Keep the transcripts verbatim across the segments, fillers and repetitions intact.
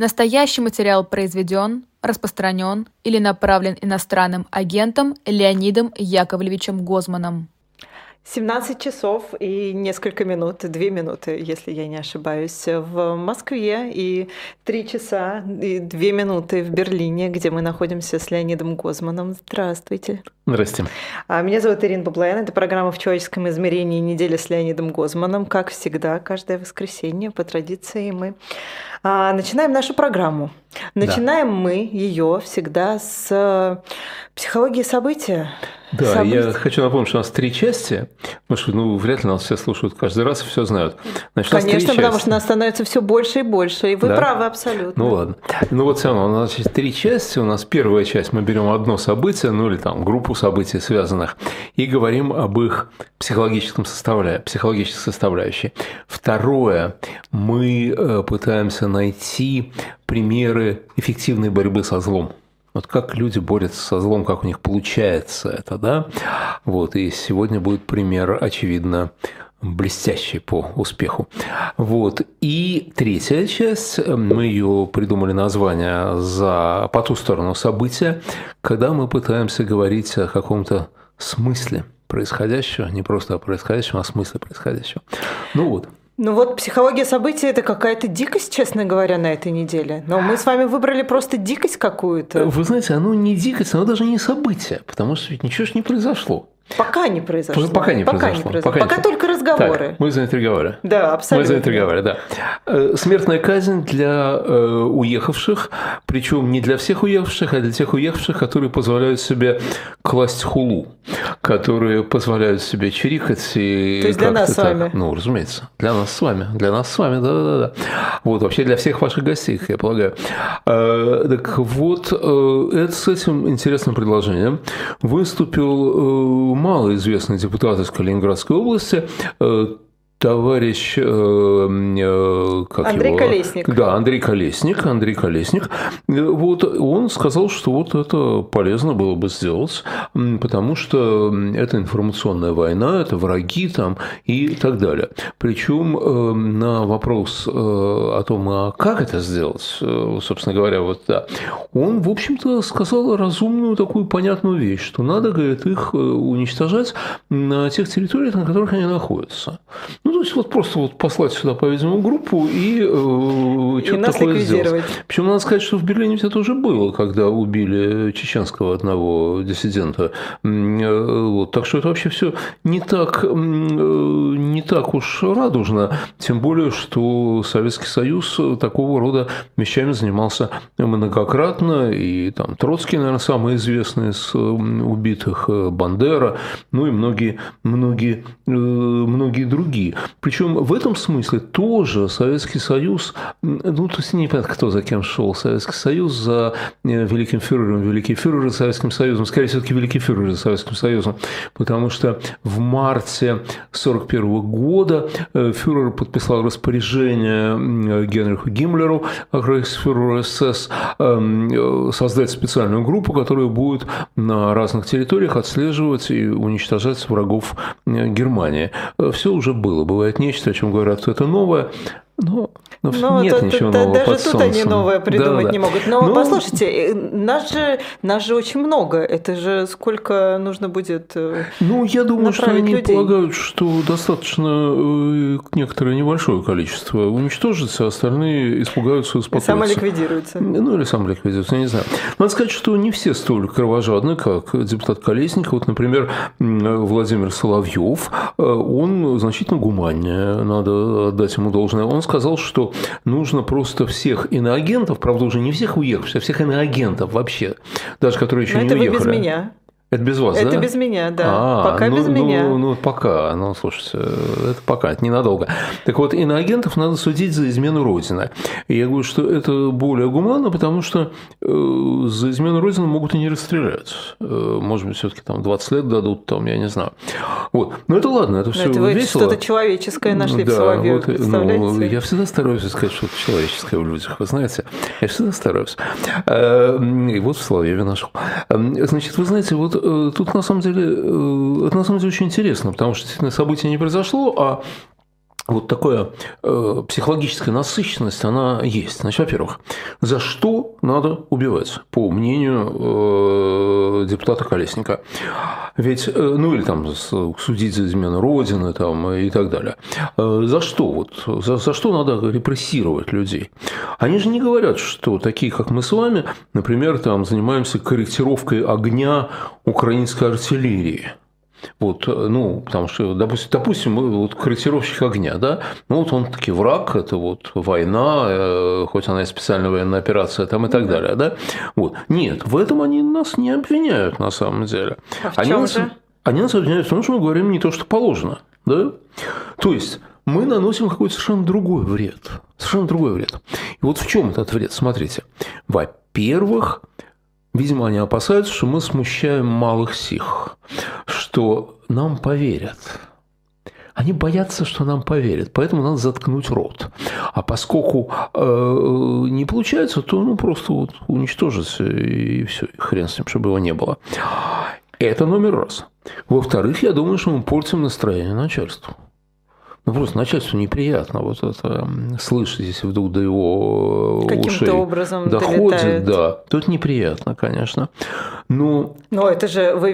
Настоящий материал произведен, распространен или направлен иностранным агентом Леонидом Яковлевичем Гозманом. семнадцать часов и несколько минут, две минуты, если я не ошибаюсь, в Москве и три часа и две минуты в Берлине, где мы находимся с Леонидом Гозманом. Здравствуйте. Здравствуйте. Меня зовут Ирина Баблоян. Это программа «В человеческом измерении. Неделя с Леонидом Гозманом». Как всегда, каждое воскресенье по традиции мы начинаем нашу программу. Начинаем да. мы ее всегда с психологии события. Да, события. Я хочу напомнить, что у нас три части, потому что ну, вряд ли нас все слушают каждый раз и все знают. Значит, конечно, потому части. Что нас становится все больше и больше, и вы да? правы абсолютно. Ну ладно. Ну вот все равно, у нас значит, три части. У нас первая часть, мы берем одно событие, ну или там группу событий связанных, и говорим об их психологическом составля... психологической составляющей. Второе, мы пытаемся найти примеры эффективной борьбы со злом. Вот как люди борются со злом, как у них получается это, да? Вот, и сегодня будет пример, очевидно, блестящий по успеху. Вот. И третья часть, мы ее придумали название за по ту сторону события, когда мы пытаемся говорить о каком-то смысле происходящего, не просто о происходящем, а о смысле происходящего. Ну вот. Ну вот психология событий – это какая-то дикость, честно говоря, на этой неделе. Но мы с вами выбрали просто дикость какую-то. Вы знаете, оно не дикость, оно даже не событие, потому что ведь ничего же не произошло. Пока не произошло. Пока не Пока произошло. Не произошло. Пока, Пока не... только разговоры. Так, мы заинтриговали. Да, абсолютно. Мы заинтриговали, да. Смертная казнь для э, уехавших, причем не для всех уехавших, а для тех уехавших, которые позволяют себе класть хулу, которые позволяют себе чирикать и. То есть для нас с вами. Ну, разумеется, для нас с вами, для нас с вами, да-да-да. Вот вообще для всех ваших гостей, я полагаю. Э, так вот, э, это с этим интересным предложением выступил. Э, малоизвестный депутат из Калининградской области, товарищ... Как Андрей его? Колесник. Да, Андрей Колесник. Андрей Колесник. Вот он сказал, что вот это полезно было бы сделать, потому что это информационная война, это враги там и так далее. Причем на вопрос о том, а как это сделать, собственно говоря, вот да, он, в общем-то, сказал разумную такую понятную вещь, что надо, говорит, их уничтожать на тех территориях, на которых они находятся. Ну, то есть, вот просто вот послать сюда, по-видимому, группу и э, что-то такое сделать. Причем надо сказать, что в Берлине это уже было, когда убили чеченского одного диссидента. Вот. Так что это вообще все не так, не так уж радужно, тем более, что Советский Союз такого рода вещами занимался многократно, и там Троцкий, наверное, самый известный из убитых, Бандера, ну и многие, многие, многие другие. Причем в этом смысле тоже Советский Союз, ну, то есть непонятно, кто за кем шел, Советский Союз за великим фюрером, великий фюрер за Советским Союзом, скорее все-таки великий фюрер за Советским Союзом, потому что в марте тысяча девятьсот сорок первого года фюрер подписал распоряжение Генриху Гиммлеру, рейхсфюреру эс эс, создать специальную группу, которая будет на разных территориях отслеживать и уничтожать врагов Германии. Все уже было. Бывает нечто, о чем говорят, что это новое, но, но, но нет то, ничего то, нового даже под тут солнцем. Они новое придумать да, не да. могут. Но, но послушайте, нас же, нас же очень много. Это же сколько нужно будет направить людей. Ну, я думаю, что они людей. полагают, что достаточно некоторое небольшое количество уничтожится, а остальные испугаются и успокоятся. Самоликвидируются. Ну, или самоликвидируются, я не знаю. Надо сказать, что не все столь кровожадны, как депутат Колесник. Вот, например, Владимир Соловьев, он значительно гуманнее, надо отдать ему должное. Он сказал, что нужно просто всех иноагентов, правда, уже не всех уехавших, а всех иноагентов вообще, даже которые еще Но не это уехали. Это вы без меня. Это без вас, это да? Это без меня, да. А, пока ну, без ну, меня. Ну, ну, пока. Ну, слушайте, это пока, это ненадолго. Так вот, иноагентов надо судить за измену Родины. И я говорю, что это более гуманно, потому что э, за измену Родины могут и не расстрелять. Э, может быть, все-таки там двадцать лет дадут, там, я не знаю. Вот. Ну, это ладно, это все весело. Это вы что-то человеческое нашли да, в Соловьеве, вот, представляете? Ну, я всегда стараюсь искать что-то человеческое в людях, вы знаете. Я всегда стараюсь. Э, и вот в Соловьеве нашел. Значит, вы знаете, вот тут, на самом деле, это на самом деле очень интересно, потому что действительно событие не произошло, а вот такая э, психологическая насыщенность, она есть. Значит, во-первых, за что надо убивать, по мнению э, депутата Колесника? Ведь, э, ну или там судить за измену Родины там, и так далее. Э, за что? Вот, за, за что надо репрессировать людей? Они же не говорят, что такие, как мы с вами, например, там, занимаемся корректировкой огня украинской артиллерии. Вот, ну, потому что, допустим, допустим вот корректировщик огня, да, ну, вот он таки враг, это вот война, э, хоть она и специальная военная операция там и так далее, да, вот. Нет, в этом они нас не обвиняют на самом деле. А в они, чем нас, же? Они нас обвиняют в том, что мы говорим не то, что положено, да, то есть мы наносим какой-то совершенно другой вред, совершенно другой вред. И вот в чем этот вред, смотрите, во-первых, видимо, они опасаются, что мы смущаем малых сих, что нам поверят. Они боятся, что нам поверят, поэтому надо заткнуть рот. А поскольку э, не получается, то ну, просто вот уничтожится и все, и хрен с ним, чтобы его не было. Это номер раз. Во-вторых, я думаю, что мы портим настроение начальству. Ну, просто начальству неприятно вот это слышать, если вдруг до его каким-то образом доходит, да. Тут неприятно, конечно. Но... Но это же, вы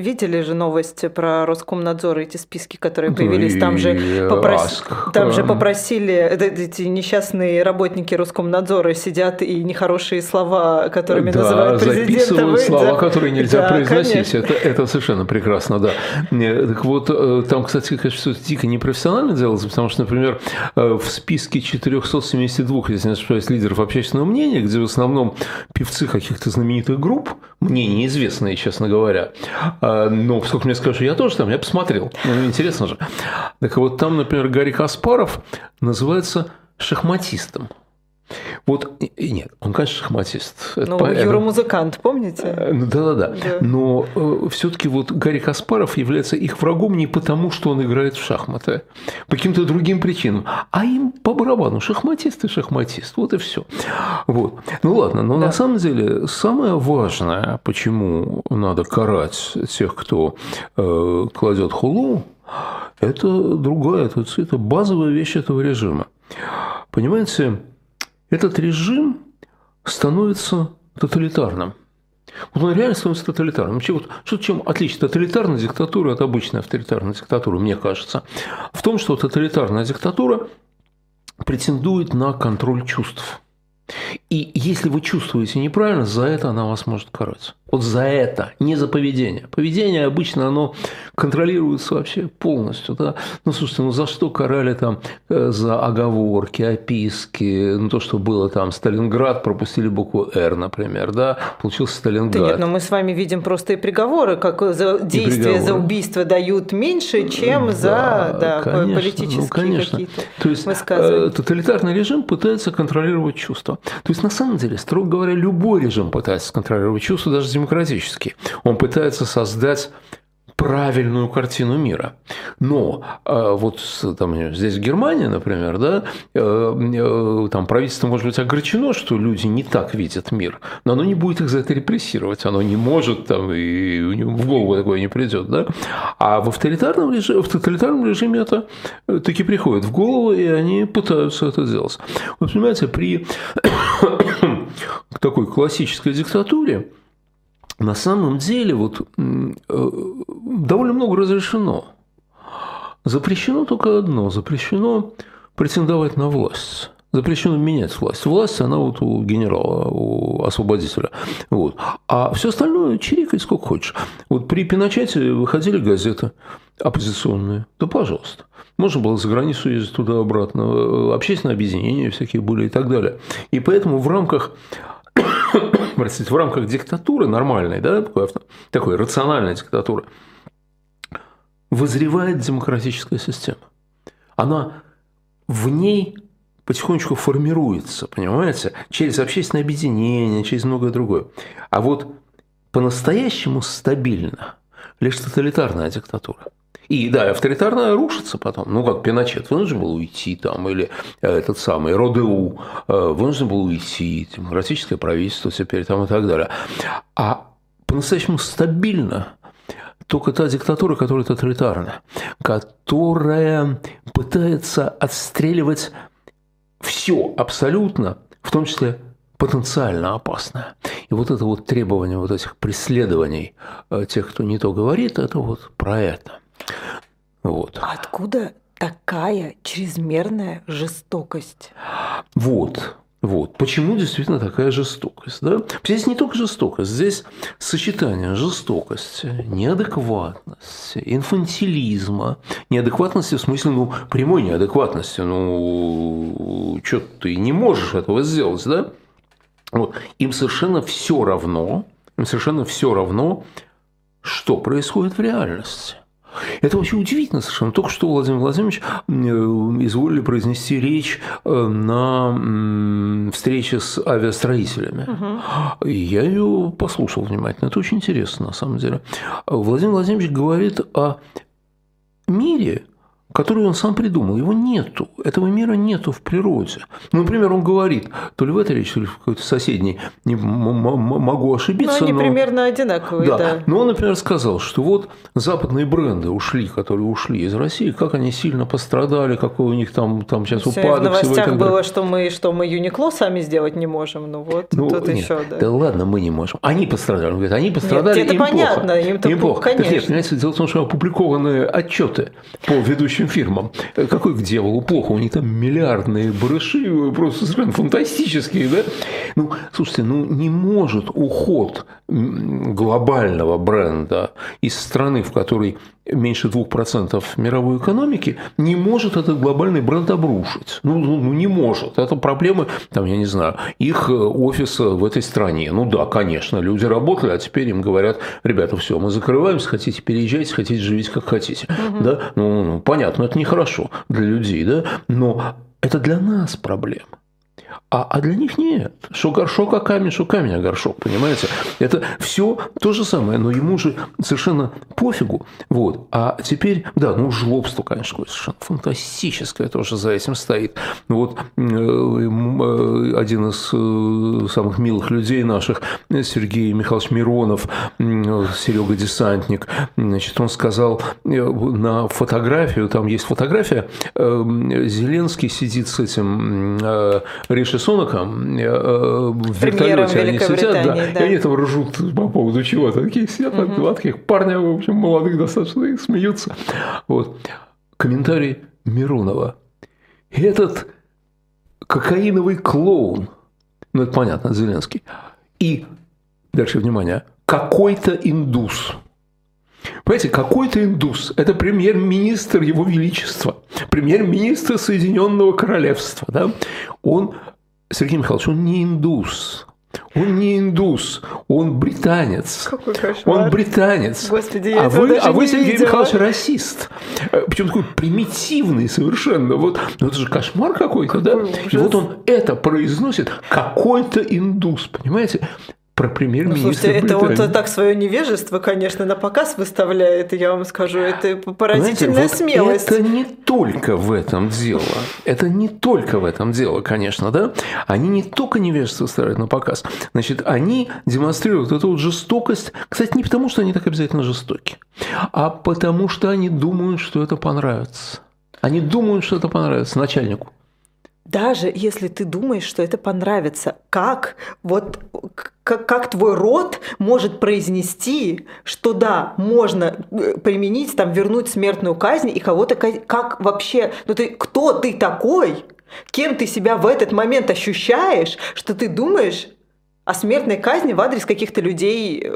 видели же новости про Роскомнадзор, эти списки, которые появились, там же, попрос... там же попросили, эти несчастные работники Роскомнадзора сидят и нехорошие слова, которыми да, называют президента. Записывают слова, да. которые нельзя да, произносить. Это, это совершенно прекрасно, да. Так вот, там, кстати, конечно, дико непрофессионально делалось, потому что, например, в списке четырёхсот семидесяти двух, если не ошибаюсь, лидеров общественного мнения, где в основном певцы каких-то знаменитых групп, мне неизвестные, честно говоря, но поскольку мне скажут, я тоже там, я посмотрел, ну, интересно же. Так вот там, например, Гарри Каспаров называется шахматистом. Вот, нет, он, конечно, шахматист. Ну, по... Юра-музыкант, помните? Да-да-да. Да. Но э, все-таки вот Гарри Каспаров является их врагом не потому, что он играет в шахматы, по каким-то другим причинам, а им по барабану. Шахматист и шахматист. Вот и все. Вот. Ну, ладно. Но да. на самом деле самое важное, почему надо карать тех, кто э, кладет хулу, это другая, это, это базовая вещь этого режима. Понимаете... Этот режим становится тоталитарным. Вот он реально становится тоталитарным. Вообще, вот, что, чем отличие тоталитарной диктатуры от обычной авторитарной диктатуры, мне кажется, в том, что тоталитарная диктатура претендует на контроль чувств. И если вы чувствуете неправильно, за это она вас может карать. Вот за это, не за поведение. Поведение обычно оно контролируется вообще полностью. Да? Ну, слушайте, ну за что карали там за оговорки, описки, ну то, что было там Сталинград, пропустили букву «Р», например, да, получился Сталинград. Да нет, но мы с вами видим просто и приговоры, как за действия за убийство дают меньше, чем да, за да, конечно, политические ну, конечно. какие-то то есть, высказывания. Тоталитарный режим пытается контролировать чувства. То есть, на самом деле, строго говоря, любой режим пытается контролировать чувства, даже демократические. Он пытается создать правильную картину мира. Но э, вот там, здесь в Германии, например, да, э, э, там правительство может быть огорчено, что люди не так видят мир, но оно не будет их за это репрессировать, оно не может, там, и в голову такое не придет. Да? А в авторитарном режиме, в тоталитарном режиме это таки приходит в голову, и они пытаются это делать. Вот понимаете, при такой классической диктатуре на самом деле вот, э, довольно много разрешено. Запрещено только одно. Запрещено претендовать на власть. Запрещено менять власть. Власть, она вот у генерала, у освободителя. Вот. А все остальное чирикай сколько хочешь. Вот при Пиночете выходили газеты оппозиционные. Да, пожалуйста. Можно было за границу ездить туда-обратно. Общественные объединения всякие были и так далее. И поэтому в рамках... в рамках диктатуры нормальной, да, такой, такой рациональной диктатуры, вызревает демократическая система. Она в ней потихонечку формируется, понимаете, через общественное объединение, через многое другое. А вот по-настоящему стабильно лишь тоталитарная диктатура. И да, авторитарная рушится потом. Ну, как Пиночет вынужден был уйти, там, или этот самый Родеу вынужден был уйти, демократическое правительство теперь там и так далее. А по-настоящему стабильно только та диктатура, которая тоталитарна, которая пытается отстреливать все абсолютно, в том числе потенциально опасное. И вот это вот требование вот этих преследований тех, кто не то говорит, это вот про это. Вот. Откуда такая чрезмерная жестокость? Вот. Вот. Почему действительно такая жестокость? Да? Здесь не только жестокость, здесь сочетание жестокости, неадекватности, инфантилизма, неадекватности в смысле ну, прямой неадекватности. Ну, что ты не можешь этого сделать, да? Вот. Им совершенно все равно, им совершенно все равно, что происходит в реальности. Это очень удивительно совершенно. Только что Владимир Владимирович изволили произнести речь на встрече с авиастроителями. Угу. Я ее послушал внимательно. Это очень интересно, на самом деле. Владимир Владимирович говорит о мире, который он сам придумал. Его нету. Этого мира нету в природе. Ну, например, он говорит, то ли в этой речи, то ли в какой-то соседней, не могу ошибиться. Но они но... примерно одинаковые, да. да. Но он, например, сказал, что вот западные бренды ушли, которые ушли из России, как они сильно пострадали, какой у них там, там сейчас все упадок. В новостях всего было, что мы, что мы Юникло сами сделать не можем, ну вот ну, тут нет. еще. Да. да ладно, мы не можем. Они пострадали. Он говорит, они пострадали, нет, им это плохо. Понятно, им-то им плохо. Конечно. Так, нет, понимаете, дело в том, что опубликованы отчеты по ведущим фирмам. Какой к дьяволу плохо? У них там миллиардные барыши, просто совершенно фантастические, да? Ну, слушайте, ну не может уход глобального бренда из страны, в которой меньше двух процентов мировой экономики, не может этот глобальный бренд обрушить. Ну, ну не может. Это проблемы, там, я не знаю, их офиса в этой стране. Ну да, конечно, люди работали, а теперь им говорят, ребята, все, мы закрываемся, хотите переезжайте, хотите живите как хотите. Угу. Да? Ну, ну, понятно, это нехорошо для людей, да? Но это для нас проблема. А, а для них нет. Шо горшок, а камень, шо камень, а горшок, понимаете? Это все то же самое, но ему же совершенно пофигу. Вот. А теперь, да, ну жлобство, конечно, совершенно фантастическое тоже за этим стоит. Вот один из самых милых людей наших, Сергей Михайлович Миронов, Серега Десантник, значит, он сказал на фотографию, там есть фотография, Зеленский сидит с этим Риши Сунаком в вертолете они сидят, да, да. и они там ржут по поводу чего-то. Такие сидят, угу. два таких парня, в общем, молодых достаточно, и смеются. Вот. Комментарий Миронова. Этот кокаиновый клоун, ну это понятно, Зеленский, и, дальше внимание, какой-то индус. Понимаете, какой-то индус – это премьер-министр Его Величества, премьер-министр Соединенного Королевства. Да? Он, Сергей Михайлович, он не индус. Он не индус, он британец. Какой кошмар. Он британец. Господи, я а этого вы, даже а вы, Сергей видела. Михайлович, расист. Причем такой примитивный совершенно. Вот, ну, это же кошмар какой-то, какой да? Ужас. И вот он это произносит. Какой-то индус, понимаете? Про премьер-министра ну, это Британии. Вот так свое невежество, конечно, на показ выставляет, я вам скажу, это поразительная знаете, вот смелость. Это не только в этом дело, это не только в этом дело, конечно, да? Они не только невежество выставляют на показ, значит, они демонстрируют эту вот жестокость, кстати, не потому, что они так обязательно жестоки, а потому, что они думают, что это понравится. Они думают, что это понравится начальнику. Даже если ты думаешь, что это понравится, как, вот, как, как твой род может произнести, что да, можно применить, там, вернуть смертную казнь и кого-то, как вообще, ну ты, кто ты такой, кем ты себя в этот момент ощущаешь, что ты думаешь о смертной казни в адрес каких-то людей...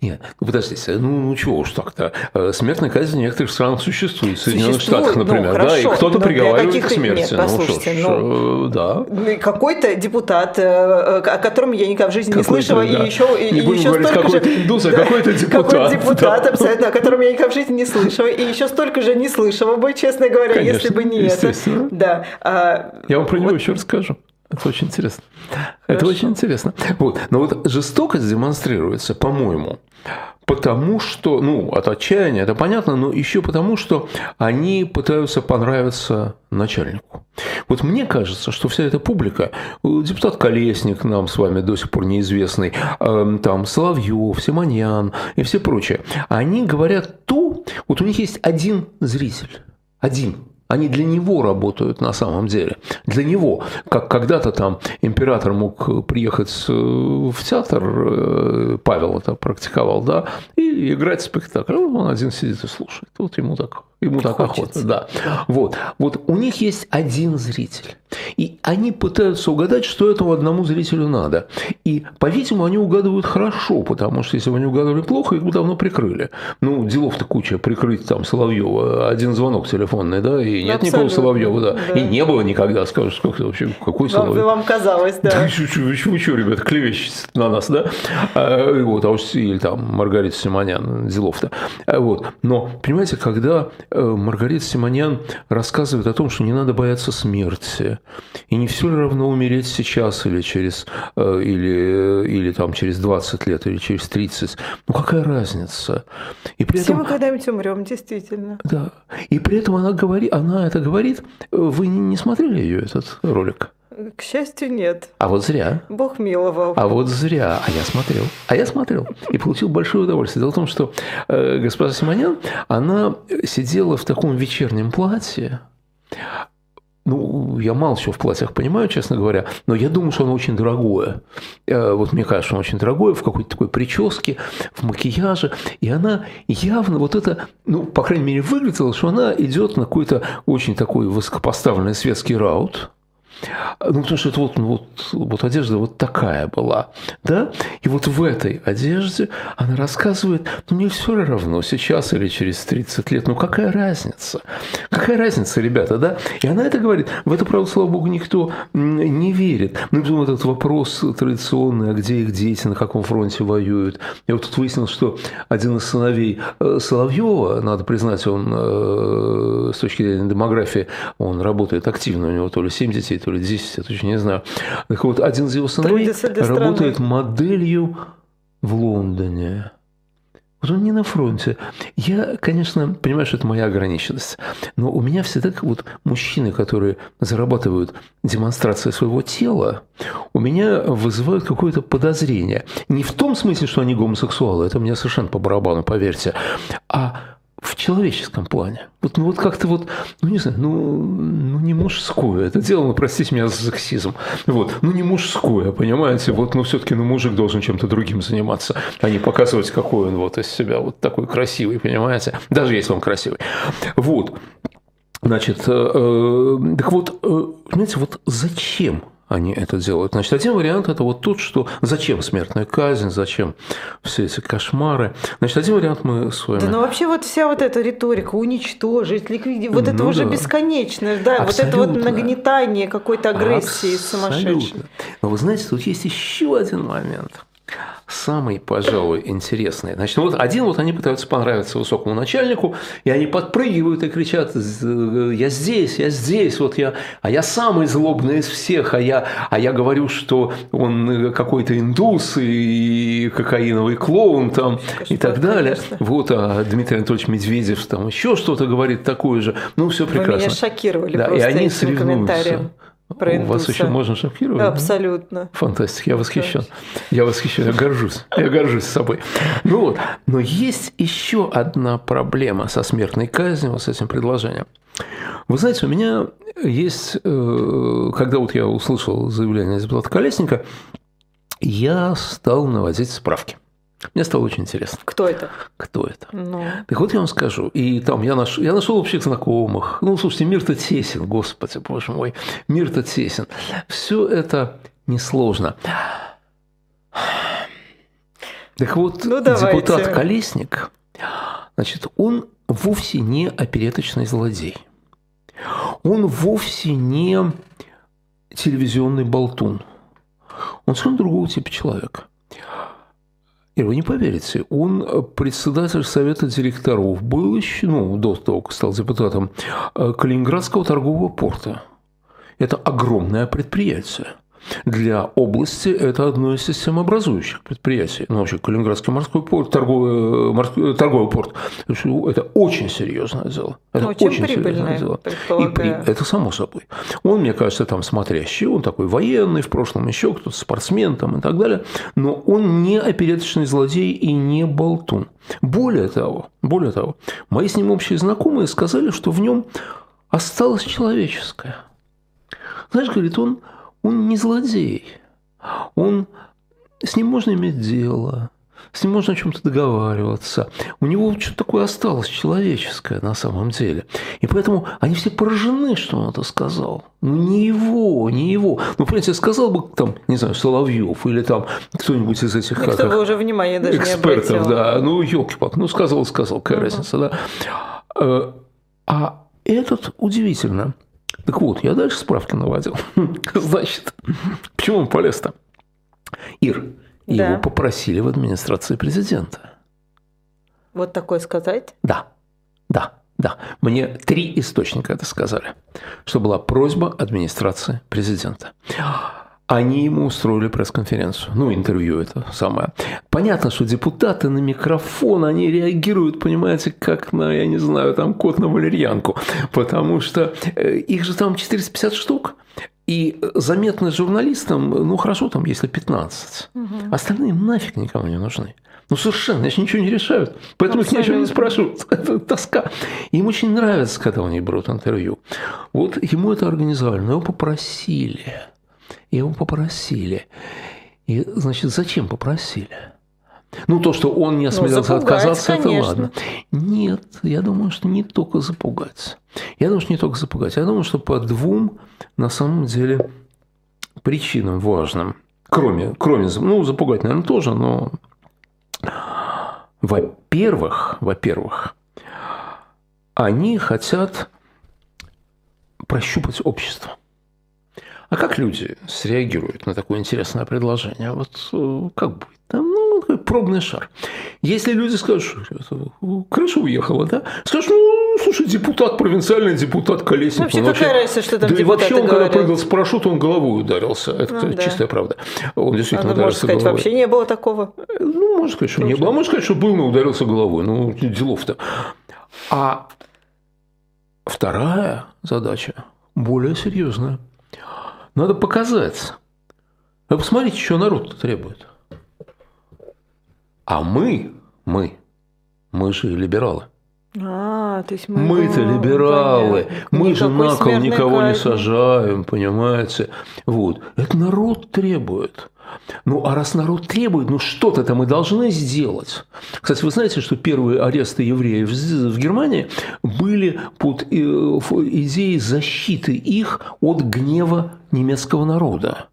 Нет, ну подождите, ну, ну чего уж так-то. Смертная казнь в некоторых странах существует, в Соединенных существует, Штатах, например, ну, хорошо, да, и кто-то приговаривает к смерти. Нет, послушайте, ну, ну, да. Какой-то депутат, о котором я никогда в жизни какой-то, не слышала, да. и еще... Не и будем еще говорить, какой-то же... индус, а да. какой-то депутат. Какой-то депутат, да. абсолютно, о котором я никогда в жизни не слышала, и еще столько же не слышала бы, честно говоря, конечно, если бы не это. Да. А, я вам про него вот... еще расскажу. Это очень интересно. Хорошо. Это очень интересно. Вот. Но вот жестокость демонстрируется, по-моему, потому что, ну, от отчаяния, это понятно, но еще потому, что они пытаются понравиться начальнику. Вот мне кажется, что вся эта публика, депутат Колесник нам с вами до сих пор неизвестный, там Соловьев, Симоньян и все прочее, они говорят то, вот у них есть один зритель, один. Они для него работают на самом деле. Для него. Как когда-то там император мог приехать в театр, Павел это практиковал, да, и играть в спектакль. Он один сидит и слушает. Вот ему так, ему так охота. Да. Вот. Вот у них есть один зритель. И они пытаются угадать, что этому одному зрителю надо. И, по-видимому, они угадывают хорошо, потому что если бы они угадывали плохо, их бы давно прикрыли. Ну, делов-то куча, прикрыть там Соловьева, один звонок телефонный, да, и нет абсолютно никого Соловьева, да. да, и не было никогда, скажешь, сколько вообще, какой Соловьев. Вам казалось, да. да вы что, ребята, клевещете на нас, да? А, вот, а уж или там Маргарита Симоньян, делов-то. А, вот. Но, понимаете, когда Маргарита Симоньян рассказывает о том, что не надо бояться смерти, и не все равно умереть сейчас или через, или, или там через двадцать лет, или через тридцать. Ну, какая разница? И при все этом, мы когда-нибудь умрем, действительно. Да. И при этом она, говори, она это говорит. Вы не смотрели ее этот ролик? К счастью, нет. А вот зря. Бог миловал. А вот зря. А я смотрел. А я смотрел. И получил большое удовольствие. Дело в том, что э, госпожа Симоньян, она сидела в таком вечернем платье. Ну, я мало чего в платьях понимаю, честно говоря, но я думаю, что оно очень дорогое. Вот мне кажется, что оно очень дорогое, в какой-то такой прическе, в макияже. И она явно вот это, ну, по крайней мере, выглядела, что она идет на какой-то очень такой высокопоставленный светский раут. Ну, потому что это вот, ну, вот, вот одежда вот такая была, да? И вот в этой одежде она рассказывает, ну, мне все равно, сейчас или через тридцать лет, ну, какая разница? Какая разница, ребята, да? И она это говорит. В это, правда, слава богу, никто не верит. Ну, и потом этот вопрос традиционный, а где их дети, на каком фронте воюют? Я вот тут выяснил, что один из сыновей Соловьева, надо признать, он с точки зрения демографии, он работает активно, у него то ли семь детей, то ли десять, я точно не знаю. Так вот, один из его сыновей работает моделью в Лондоне. Вот он не на фронте. Я, конечно, понимаю, что это моя ограниченность, но у меня всегда как вот мужчины, которые зарабатывают демонстрации своего тела, у меня вызывают какое-то подозрение. Не в том смысле, что они гомосексуалы, это мне совершенно по барабану, поверьте, а в человеческом плане. Вот, ну вот как-то вот, ну не знаю, ну, ну не мужское. Это дело, ну простите меня за сексизм. Вот, ну не мужское, понимаете? Вот, ну все-таки ну, мужик должен чем-то другим заниматься, а не показывать, какой он вот из себя вот такой красивый, понимаете? Даже если он красивый. Вот. Значит, э, так вот, э, понимаете, вот зачем они это делают? Значит, один вариант – это вот тот, что зачем смертная казнь, зачем все эти кошмары. Значит, один вариант мы с вами… Да, но вообще вот вся вот эта риторика уничтожить, ликвидировать, вот ну, это да. уже бесконечное, да, абсолютно. Вот это вот нагнетание какой-то агрессии сумасшедшей. Но вы знаете, тут есть еще один момент. Самый, пожалуй, интересный. Значит, вот один, вот они пытаются понравиться высокому начальнику, и они подпрыгивают и кричат: я здесь, я здесь, вот я, а я самый злобный из всех, а я, а я говорю, что он какой-то индус и кокаиновый клоун там и так далее. Вот, а Дмитрий Анатольевич Медведев там еще что-то говорит такое же. Ну, все прекрасно. Вы меня шокировали да, просто этим комментарием. Про индуса. Вас еще можно шокировать? Да, абсолютно. Да? Фантастика, я восхищен. Я восхищен, я горжусь. Я горжусь собой. Ну вот. Но есть еще одна проблема со смертной казнью, вот с этим предложением. Вы знаете, у меня есть, когда вот я услышал заявление депутата Колесника, я стал наводить справки. Мне стало очень интересно. Кто это? Кто это? Ну. Так вот я вам скажу. И там я нашел, я нашел общих знакомых. Ну, слушайте, мир-то тесен, господи, боже мой. Мир-то тесен. Все это несложно. Так вот, ну, депутат Колесник, значит, он вовсе не опереточный злодей. Он вовсе не телевизионный болтун. Он совершенно другого типа человека. И вы не поверите, он председатель Совета директоров был еще, ну, до того, как стал депутатом Калининградского торгового порта. это огромное предприятие. Для области это одно из системообразующих предприятий. Ну, вообще, Калининградский морской порт, торговый, морской, торговый порт, это очень серьезное дело. Это очень, очень прибыльное дело. И при... Это само собой. Он, мне кажется, там смотрящий, он такой военный, в прошлом еще кто-то спортсмен там, и так далее. Но он не опереточный злодей и не болтун. Более того, более того, мои с ним общие знакомые сказали, что в нем осталось человеческое. Знаешь, говорит, он... Он не злодей, он... с ним можно иметь дело, с ним можно о чем-то договариваться. У него что-то такое осталось человеческое на самом деле. И поэтому они все поражены, что он это сказал. Ну, не его, не его. Ну, понимаете, сказал бы, там, не знаю, Соловьев или там кто-нибудь из этих как, бы уже внимание даже экспертов, не обратил. Да, ну, елки-палки, ну, сказал, сказал, какая угу. разница, да. А этот удивительно... Так вот, я дальше справки наводил. Значит, почему он полез-то? Ир, да. Его попросили в администрации президента. Вот такое сказать? Да, да, да. Мне три источника это сказали, что была просьба администрации президента. Они ему устроили пресс-конференцию. Ну, интервью это самое. Понятно, что депутаты на микрофон, они реагируют, понимаете, как на, я не знаю, там кот на валерьянку. Потому что их же там четыреста пятьдесят штук. И заметно журналистам, ну, хорошо, там, если пятнадцать. Угу. Остальные нафиг никому не нужны. Ну, совершенно, значит, ничего не решают. Поэтому Абсолютно. Их ничего не спрашивают. Это тоска. Им очень нравится, когда у них берут интервью. Вот ему это организовали, но его попросили... Его попросили. И, значит, зачем попросили? Ну, то, что он не осмелился отказаться, конечно. Это ладно. Нет, я думаю, что не только запугать. Я думаю, что не только запугать. Я думаю, что по двум, на самом деле, причинам важным. Кроме, кроме ну, запугать, наверное, тоже, но... Во-первых, во-первых, они хотят прощупать общество. А как люди среагируют на такое интересное предложение? Вот как будет? Там, ну, такой пробный шар. Если люди скажут, что крыша уехала, да? Скажут, ну, слушай, депутат, провинциальный депутат Колесник. Вообще, он вообще... Разница, что там да и вообще, он, говорят... когда прыгал с парашюта, он головой ударился. Это ну, чистая да. правда. Он действительно а, ну, ударился сказать, головой. Вообще не было такого? Ну, можно сказать, что Потому не было. А можно сказать, что был, но ударился головой. Ну, делов-то. А вторая задача более серьезная. Надо показаться. Вы посмотрите, что народ требует. А мы, мы, мы же либералы. А, то есть мы... Мы-то либералы. Понятно. Мы же на кол никого не сажаем, понимаете. Вот. Это народ требует. Ну, а раз народ требует, ну, что-то-то мы должны сделать. Кстати, вы знаете, что первые аресты евреев в Германии были под идеей защиты их от гнева немецкого народа.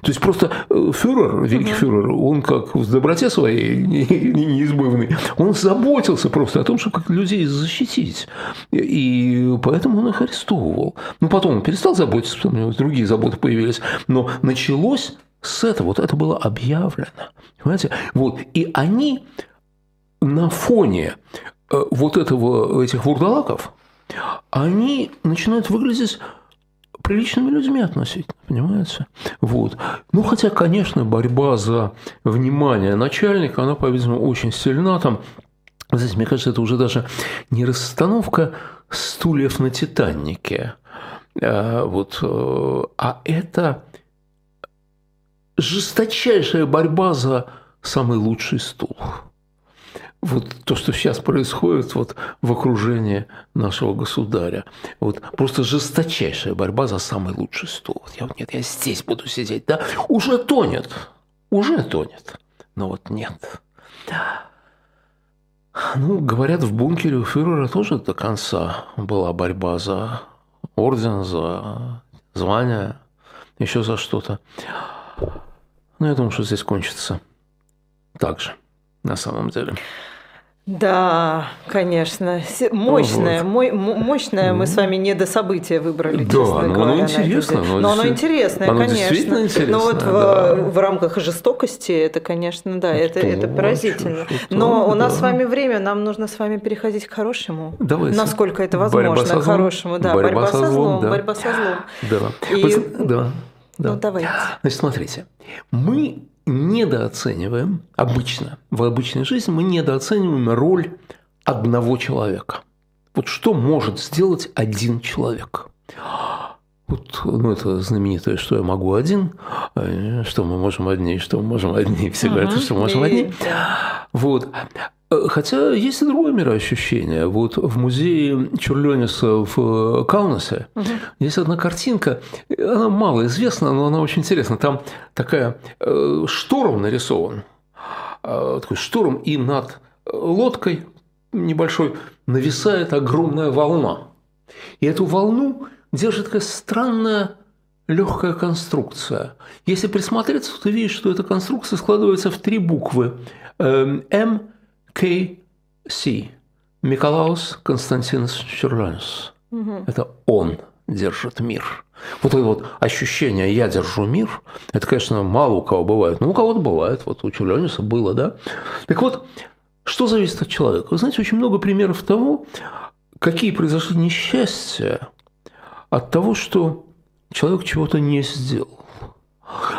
То есть, просто фюрер, великий фюрер, он как в доброте своей неизбывной, он заботился просто о том, чтобы как людей защитить. И поэтому он их арестовывал. Ну, потом он перестал заботиться, потому что у него другие заботы появились. Но началось... С этого вот это было объявлено, понимаете? Вот и они на фоне вот этого этих вурдалаков они начинают выглядеть приличными людьми относительно, понимаете? Вот. Ну хотя, конечно, борьба за внимание начальника, она, по-видимому, очень сильна там. Знаете, мне кажется, это уже даже не расстановка стульев на Титанике, вот, а это жесточайшая борьба за самый лучший стул. Вот то, что сейчас происходит вот в окружении нашего государя. Вот просто жесточайшая борьба за самый лучший стул. Вот я вот нет, я здесь буду сидеть, да? Уже тонет, уже тонет, но вот нет. Ну, говорят, в бункере у фюрера тоже до конца была борьба за орден, за звание, еще за что-то. Но я думаю, что здесь кончится так же, на самом деле. Да, конечно. Мощное, вот. мой, мощное ну, мы с вами недособытие выбрали, да, честно но говоря. Оно интересно, но, но оно интересное, оно конечно. Интересное, но вот да. в, в рамках жестокости это, конечно, да, это, что, это поразительно. Что, что, но да. у нас с вами время, нам нужно с вами переходить к хорошему. Давайте. Насколько это возможно. Борьба со злом. Хорошему, да. Борьба, борьба со злом, да. Борьба со злом. Да. И... Да. Да. Ну, давайте. Значит, смотрите, мы... недооцениваем, обычно, в обычной жизни мы недооцениваем роль одного человека. Вот что может сделать один человек? Вот, ну, это знаменитое «что я могу один», «что мы можем одни», «что мы можем одни», все говорят, uh-huh. «что мы можем одни». Вот. Хотя есть и другое мироощущение. Вот в музее Чюрлёниса в Каунасе угу. есть одна картинка, она малоизвестна, но она очень интересна. Там такая шторм нарисован, такой шторм, и над лодкой небольшой нависает огромная волна. И эту волну держит такая странная легкая конструкция. Если присмотреться, то видишь, что эта конструкция складывается в три буквы М. К.С. Микалоюс Константинас Чюрлёнис. Угу. Это он держит мир. Вот это вот ощущение «я держу мир», это, конечно, мало у кого бывает. Но у кого-то бывает. Вот у Чюрлёниса было, да? Так вот, что зависит от человека? Вы знаете, очень много примеров того, какие произошли несчастья от того, что человек чего-то не сделал.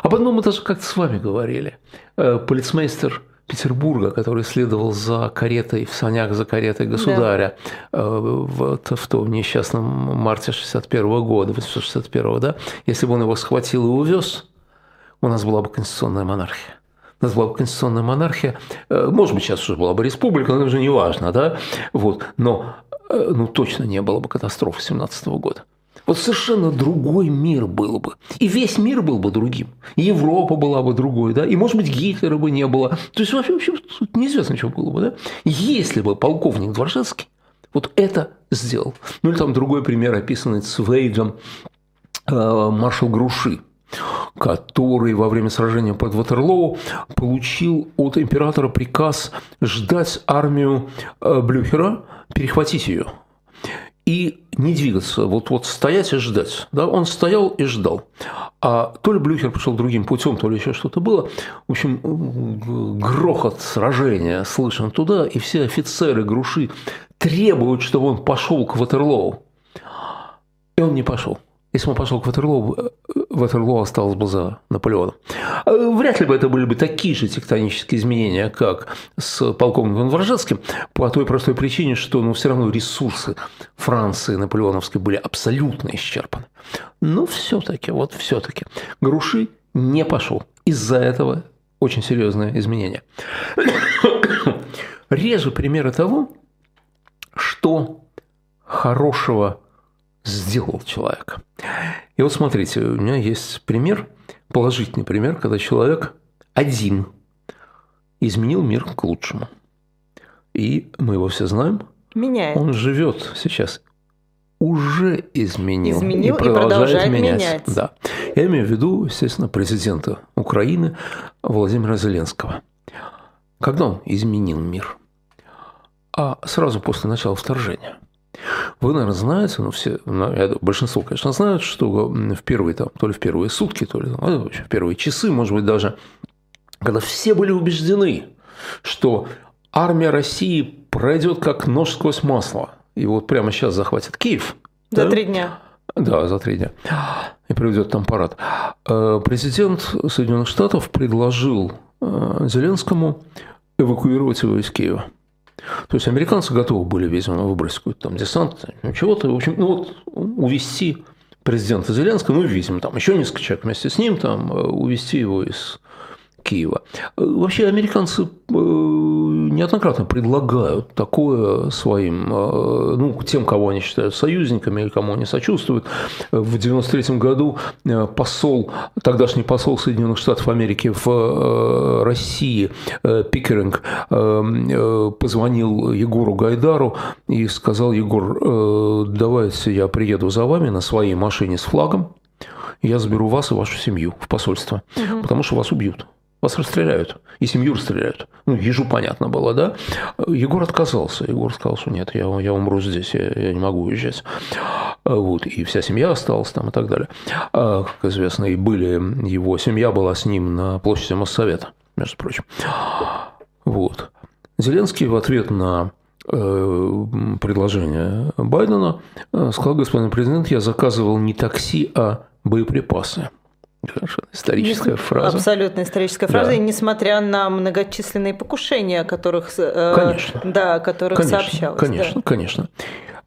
Об одном мы даже как-то с вами говорили. Полицмейстер Петербурга, который следовал за каретой, в санях за каретой государя, да. вот в том несчастном марте шестьдесят первого года, восемьсот шестьдесят первого, да, если бы он его схватил и увез, у нас была бы конституционная монархия. У нас была бы конституционная монархия, может быть, сейчас уже была бы республика, но уже не важно, да, вот, но ну, точно не было бы катастрофы семнадцатого года. Вот совершенно другой мир был бы. И весь мир был бы другим. И Европа была бы другой, да. И, может быть, Гитлера бы не было. То есть, вообще, вообще неизвестно, что было бы, да. Если бы полковник Дворжецкий вот это сделал. Ну, или там другой пример, описанный Цвейгом, маршал Груши, который во время сражения под Ватерлоу получил от императора приказ ждать армию Блюхера, перехватить ее и не двигаться, вот, вот стоять и ждать. Да? Он стоял и ждал. А то ли Блюхер пошел другим путем, то ли еще что-то было. В общем, грохот сражения слышен туда, и все офицеры Груши требуют, чтобы он пошел к Ватерлоу. И он не пошел. Если бы он пошел к Ватерлоу, Ватерлоу осталось бы за Наполеоном. Вряд ли бы это были бы такие же тектонические изменения, как с полковником Дворжецким, по той простой причине, что ну, все равно ресурсы Франции наполеоновской были абсолютно исчерпаны. Но все-таки, вот все-таки Груши не пошел. Из-за этого очень серьезное изменение. Реже примеры того, что хорошего сделал человек. И вот смотрите, у меня есть пример, положительный пример, когда человек один изменил мир к лучшему. И мы его все знаем. Меняет. Он живет сейчас. Уже изменил. Изменил и продолжает, и продолжает менять. менять. Да. Я имею в виду, естественно, президента Украины Владимира Зеленского. Когда он изменил мир? А сразу после начала вторжения. Вы, наверное, знаете, ну, все, ну, я, большинство, конечно, знают, что в первые, там, то ли в первые сутки, то ли там, в первые часы, может быть, даже, когда все были убеждены, что армия России пройдет как нож сквозь масло, и вот прямо сейчас захватит Киев. За да? три дня. Да, за три дня. И проведет там парад. Президент Соединенных Штатов предложил Зеленскому эвакуировать его из Киева. То есть американцы готовы были, видимо, выбросить какой-то там десант, чего-то, в общем, ну вот увезти президента Зеленского, ну, видимо, там еще несколько человек вместе с ним, там, увезти его из Киева. Вообще американцы неоднократно предлагают такое своим, ну, тем, кого они считают союзниками или кому они сочувствуют. В девяносто третьем году посол, тогдашний посол Соединенных Штатов Америки в России Пикеринг позвонил Егору Гайдару и сказал: Егор, давайте я приеду за вами на своей машине с флагом, я заберу вас и вашу семью в посольство, угу. потому что вас убьют. вас расстреляют, если Мюр стреляют. Ну, Ежу понятно было, да? Егор отказался. Егор сказал, что нет, я, я умру здесь, я, я не могу уезжать. Вот, и вся семья осталась там и так далее. А, как известно, и были, его семья была с ним на площади Моссовета, между прочим. Вот. Зеленский в ответ на предложение Байдена сказал: господин президент, я заказывал не такси, а боеприпасы. Историческая фраза. Абсолютно историческая фраза, да. И несмотря на многочисленные покушения, о которых, конечно. Да, о которых конечно, сообщалось. Конечно, да. конечно.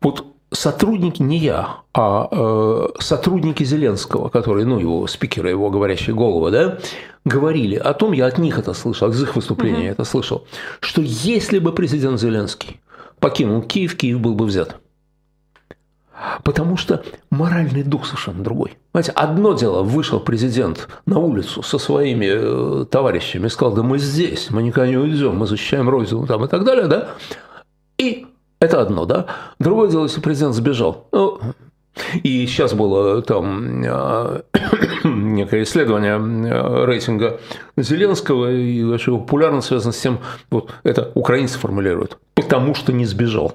Вот сотрудники, не я, а сотрудники Зеленского, которые, ну, его спикера, его говорящие головы, да, говорили о том, я от них это слышал, от их выступлений угу. я это слышал, что если бы президент Зеленский покинул Киев, Киев был бы взят. Потому что моральный дух совершенно другой. Понимаете, одно дело, вышел президент на улицу со своими товарищами и сказал, да мы здесь, мы никогда не уйдем, мы защищаем Родину там, и так далее, да? И это одно, да? Другое дело, если президент сбежал. Ну, и сейчас было там некое исследование рейтинга Зеленского, и его популярность связана с тем, вот это украинцы формулируют, потому что не сбежал.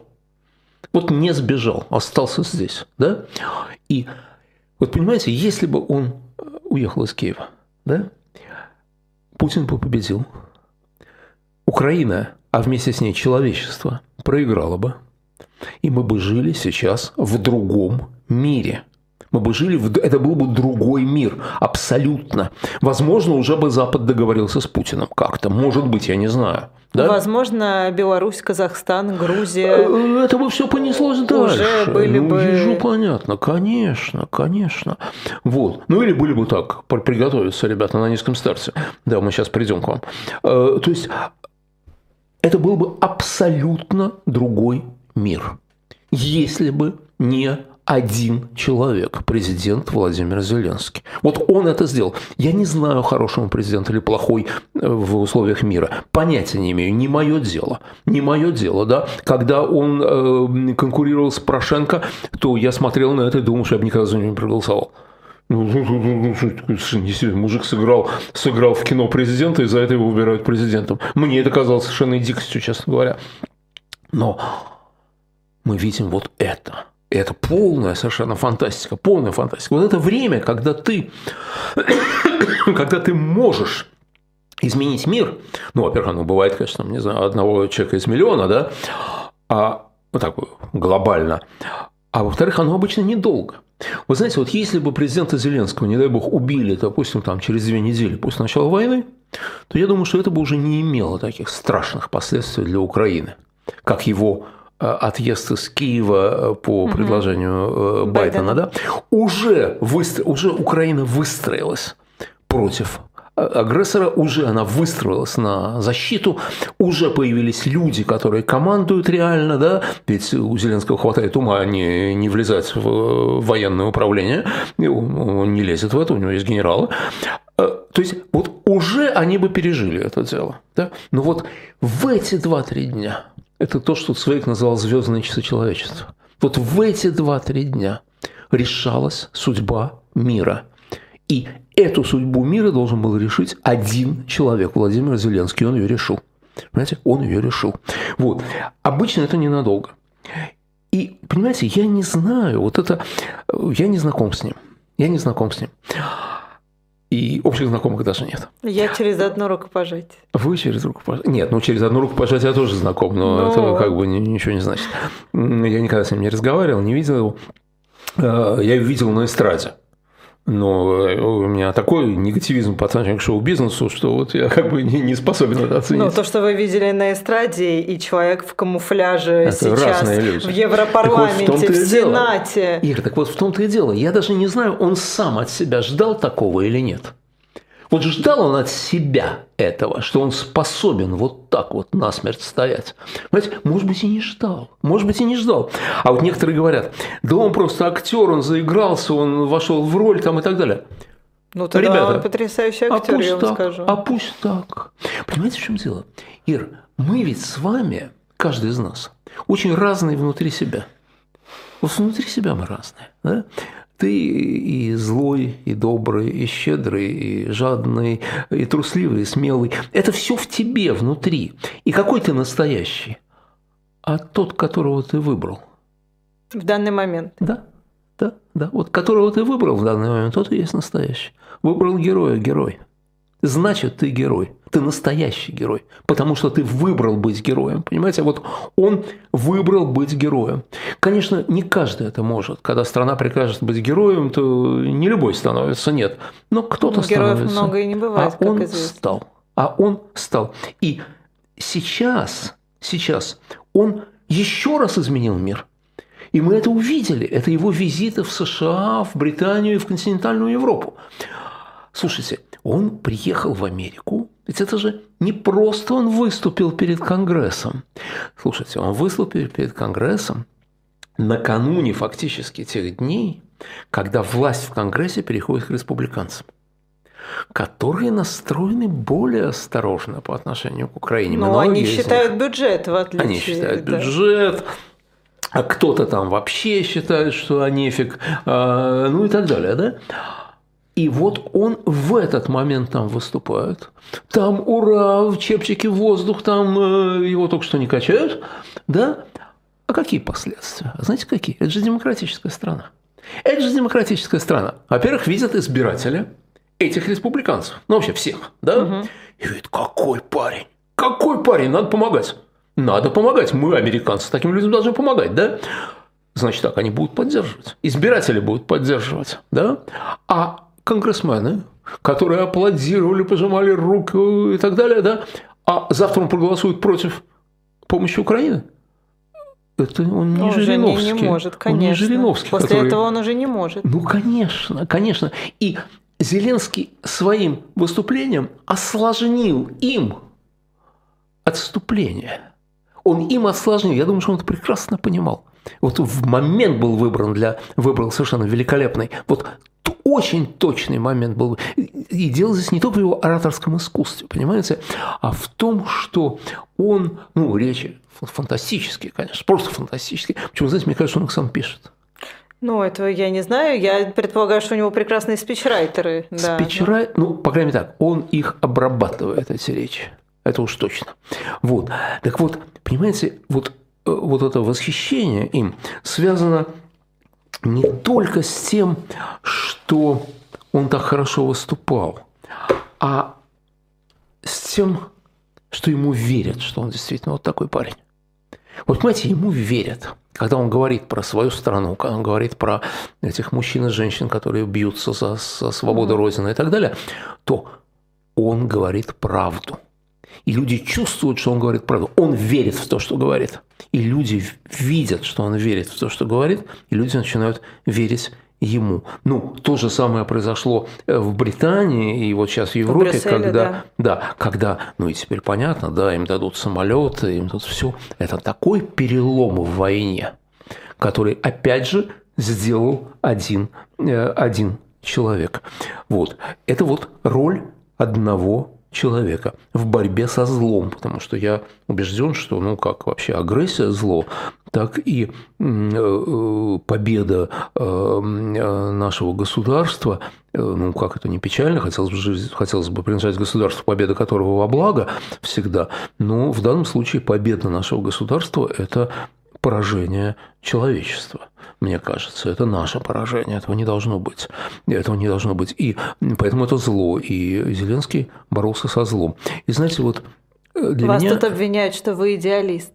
Вот не сбежал, остался здесь, да? И вот понимаете, если бы он уехал из Киева, да, Путин бы победил, Украина, а вместе с ней человечество, проиграла бы, и мы бы жили сейчас в другом мире. Мы бы жили, в... это был бы другой мир, абсолютно. Возможно, уже бы Запад договорился с Путиным как-то, может быть, я не знаю. Да? Возможно, Беларусь, Казахстан, Грузия. Это бы все понеслось дальше. Уже были ну, бы... Ежу понятно, конечно, конечно. Вот. Ну, или были бы так, приготовиться, ребята, на низком старте. Да, мы сейчас придем к вам. То есть, это был бы абсолютно другой мир, если бы не... Один человек, президент Владимир Зеленский. Вот он это сделал. Я не знаю, хороший он президент или плохой в условиях мира. Понятия не имею. Не мое дело. Не мое дело, да. Когда он э, конкурировал с Порошенко, то я смотрел на это и думал, что я бы никогда за него не проголосовал. Мужик сыграл, сыграл в кино президента, и за это его выбирают президентом. Мне это казалось совершенно дикостью, честно говоря. Но мы видим вот это. Это полная совершенно фантастика, полная фантастика. Вот это время, когда ты, когда ты можешь изменить мир, ну, во-первых, оно бывает, конечно, не знаю, одного человека из миллиона, да, а вот так глобально, а во-вторых, оно обычно недолго. Вы знаете, вот если бы президента Зеленского, не дай бог, убили, допустим, там, через две недели после начала войны, то я думаю, что это бы уже не имело таких страшных последствий для Украины, как его... отъезд из Киева по предложению угу. Байдена, Байден. Да, уже, выстро... уже Украина выстроилась против агрессора, уже она выстроилась на защиту, уже появились люди, которые командуют реально, да, ведь у Зеленского хватает ума не, не влезать в военное управление, он не лезет в это, у него есть генералы. То есть, вот уже они бы пережили это дело, да? Но вот в эти два-три дня... Это то, что Цвейк назвал «звездные часы человечества». Вот в эти два-три дня решалась судьба мира. И эту судьбу мира должен был решить один человек, Владимир Зеленский. Он ее решил. Понимаете, он ее решил. Вот. Обычно это ненадолго. И, понимаете, я не знаю, вот это... Я не знаком с ним. Я не знаком с ним. И общих знакомых даже нет. Я через одну руку пожать. Вы через руку пожать? Нет, ну через одну руку пожать я тоже знаком, но, но... это как бы ничего не значит. Я никогда с ним не разговаривал, не видел его. Я его видел на эстраде. Но у меня такой негативизм по отношению к шоу-бизнесу, что вот я как бы не, не способен это оценить. Ну, то, что вы видели на эстраде, и человек в камуфляже это сейчас, в Европарламенте, вот в, в Сенате. Ир, так вот в том-то и дело. Я даже не знаю, он сам от себя ждал такого или нет. Вот ждал он от себя этого, что он способен вот так вот насмерть стоять. Понимаете, может быть, и не ждал. Может быть, и не ждал. А вот некоторые говорят, да он просто актер, он заигрался, он вошел в роль там и так далее. Ну, тогда ребята, он потрясающий актер, а я вам так, скажу. А пусть так. Понимаете, в чем дело? Ир, мы ведь с вами, каждый из нас, очень разные внутри себя. Вот внутри себя мы разные. Да? Ты и злой, и добрый, и щедрый, и жадный, и трусливый, и смелый. Это все в тебе, внутри. И какой ты настоящий? А тот, которого ты выбрал. В данный момент. Да, да, да. Вот которого ты выбрал в данный момент, тот и есть настоящий. Выбрал героя, герой. Значит, ты герой. Ты настоящий герой. Потому что ты выбрал быть героем. Понимаете? Вот он выбрал быть героем. Конечно, не каждый это может. Когда страна прикажет быть героем, то не любой становится, нет. Но кто-то становится. Героев много и не бывает, как известно. А он стал. А он стал. И сейчас, сейчас он еще раз изменил мир. И мы это увидели. Это его визиты в США, в Британию и в континентальную Европу. Слушайте, он приехал в Америку, ведь это же не просто он выступил перед Конгрессом. Слушайте, он выступил перед Конгрессом накануне фактически тех дней, когда власть в Конгрессе переходит к республиканцам, которые настроены более осторожно по отношению к Украине. Но многие они считают них, бюджет, в отличие. Они считают да. бюджет. А кто-то там вообще считает, что а нефиг, а, ну и так далее, да? И вот он в этот момент там выступает. Там ура, в чепчике воздух, там э, его только что не качают. Да? А какие последствия? Знаете, какие? Это же демократическая страна. Это же демократическая страна. Во-первых, видят избирателя этих республиканцев. Ну, вообще всех. Да? Угу. И говорит, какой парень? Какой парень? Надо помогать. Надо помогать. Мы, американцы, таким людям должны помогать. Да? Значит так, они будут поддерживать. Избиратели будут поддерживать. Да? А конгрессмены, которые аплодировали, пожимали руку и так далее, да, а завтра он проголосует против помощи Украине? Это он не он Жириновский. Он не может, конечно. Он не Жириновский, После который... этого он уже не может. Ну, конечно, конечно. И Зеленский своим выступлением осложнил им отступление. Он им осложнил. Я думаю, что он это прекрасно понимал. Вот в момент был выбран для... Выбрал совершенно великолепный. Вот очень точный момент был. И дело здесь не только в его ораторском искусстве, понимаете, а в том, что он... Ну, речи фантастические, конечно, просто фантастические. Почему, знаете, мне кажется, он их сам пишет. Ну, этого я не знаю. Я предполагаю, что у него прекрасные спичрайтеры. Да. Спичрай... Ну, по крайней мере так, он их обрабатывает, эти речи. Это уж точно. Вот. Так вот, понимаете, вот, вот это восхищение им связано... не только с тем, что он так хорошо выступал, а с тем, что ему верят, что он действительно вот такой парень. Вот, понимаете, ему верят. Когда он говорит про свою страну, когда он говорит про этих мужчин и женщин, которые бьются за, за свободу Родины и так далее, то он говорит правду. И люди чувствуют, что он говорит правду. Он верит в то, что говорит. И люди видят, что он верит в то, что говорит, и люди начинают верить ему. Ну, то же самое произошло в Британии и вот сейчас в Европе, в Брюсселе, когда, да. Да, когда, ну и теперь понятно, да, им дадут самолеты, им тут все. Это такой перелом в войне, который, опять же, сделал один, один человек. Вот. Это вот роль одного человека в борьбе со злом, потому что я убежден, что, ну, как вообще агрессия – зло, так и победа нашего государства, ну, как это не печально, хотелось бы, хотелось бы принижать государству, победа которого во благо всегда, но в данном случае победа нашего государства – это поражение человечества. Мне кажется, это наше поражение, этого не должно быть. Этого не должно быть. И поэтому это зло. И Зеленский боролся со злом. И знаете, вот для Вас меня... Вас тут обвиняют, что вы идеалист.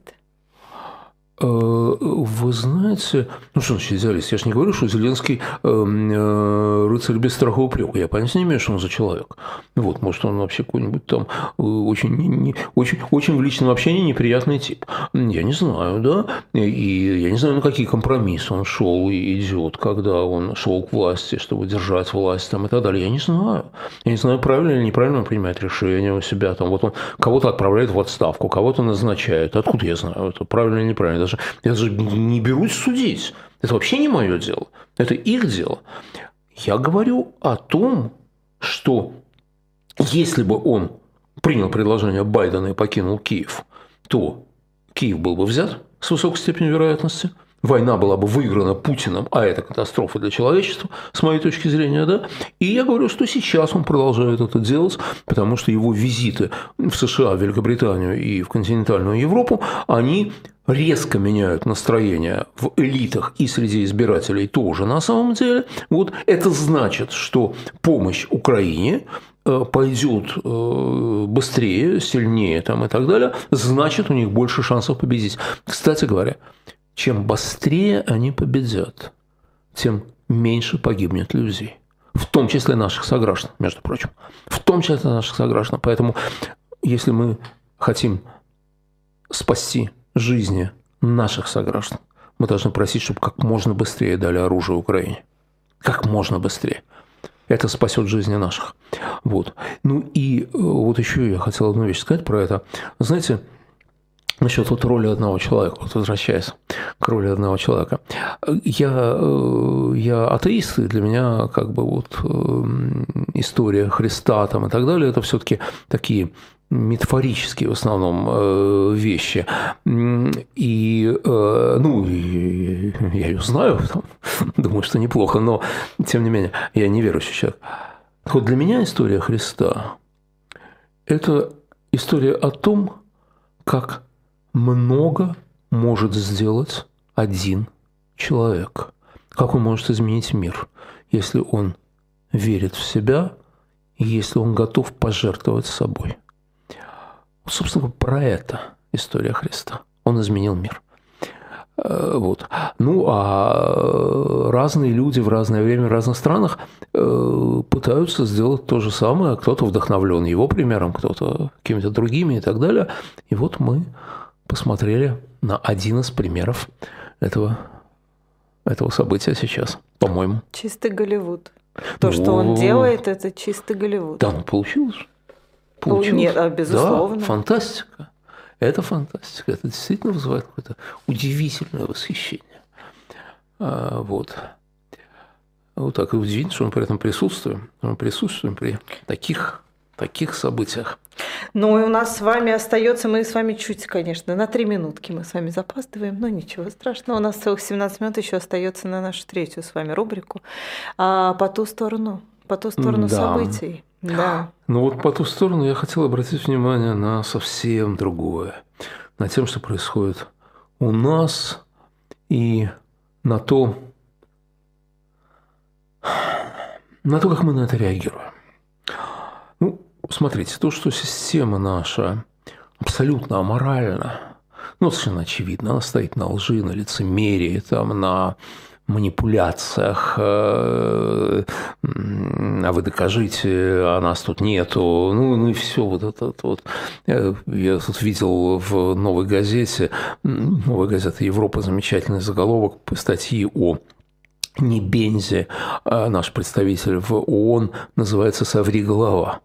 Вы знаете... Ну, что значит идеалист? Я же не говорю, что Зеленский рыцарь без страха и упрека. Я понятия не имею, что он за человек. Вот, может, он вообще какой-нибудь там очень, очень, очень в личном общении неприятный тип. Я не знаю, да? И я не знаю, на какие компромиссы он шел и идет, когда он шел к власти, чтобы держать власть там, и так далее. Я не знаю. Я не знаю, правильно или неправильно он принимает решение у себя. Там, вот он кого-то отправляет в отставку, кого-то назначает. Откуда я знаю, это правильно или неправильно? Я даже не берусь судить. Это вообще не мое дело. Это их дело. Я говорю о том, что если бы он принял предложение Байдена и покинул Киев, то Киев был бы взят с высокой степенью вероятности, война была бы выиграна Путиным, а это катастрофа для человечества, с моей точки зрения, да. И я говорю, что сейчас он продолжает это делать, потому что его визиты в США, в Великобританию и в континентальную Европу, они резко меняют настроение в элитах и среди избирателей тоже на самом деле. Вот это значит, что помощь Украине пойдет быстрее, сильнее там, и так далее, значит, у них больше шансов победить. Кстати говоря, чем быстрее они победят, тем меньше погибнет людей, в том числе наших сограждан, между прочим. В том числе наших сограждан. Поэтому, если мы хотим спасти жизни наших сограждан, мы должны просить, чтобы как можно быстрее дали оружие Украине. Как можно быстрее. Это спасет жизни наших. Вот. Ну и вот еще я хотел одну вещь сказать про это. Знаете, насчет вот роли одного человека, вот возвращаясь к роли одного человека. Я, я атеист, и для меня как бы вот история Христа там и так далее, это все-таки такие метафорические в основном вещи. И, ну, и я ее знаю, там, думаю, что неплохо, но, тем не менее, я не верующий человек. Вот для меня история Христа – это история о том, как много может сделать один человек, как он может изменить мир, если он верит в себя, если он готов пожертвовать собой. Собственно, про это история Христа. Он изменил мир. Вот. Ну, а разные люди в разное время в разных странах пытаются сделать то же самое. Кто-то вдохновлен его примером, кто-то какими-то другими и так далее. И вот мы посмотрели на один из примеров этого, этого события сейчас, по-моему. Чистый Голливуд. То, ну, что он делает, это чистый Голливуд. Да, ну, получилось. Получилось. Нет, а безусловно. Да, фантастика. Это фантастика, это действительно вызывает какое-то удивительное восхищение. Вот. Вот так и удивительно, что мы при этом присутствуем. Мы присутствуем при таких, таких событиях. Ну и у нас с вами остается, мы с вами чуть, конечно, на три минутки мы с вами запаздываем, но ничего страшного. У нас целых семнадцать минут еще остается на нашу третью с вами рубрику «По ту сторону, по ту сторону да. событий». Да. Но вот по ту сторону я хотел обратить внимание на совсем другое. На тем, что происходит у нас, и на то, на то, как мы на это реагируем. Ну, смотрите, то, что система наша абсолютно аморальна, ну, совершенно очевидно, она стоит на лжи, на лицемерии, там, на манипуляциях, а вы докажите, а нас тут нету, ну, ну и все вот это вот. Я тут видел в «Новой газете», «Новая газета Европа», замечательный заголовок статьи о Небензи, наш представитель в ООН, называется «Соври голова».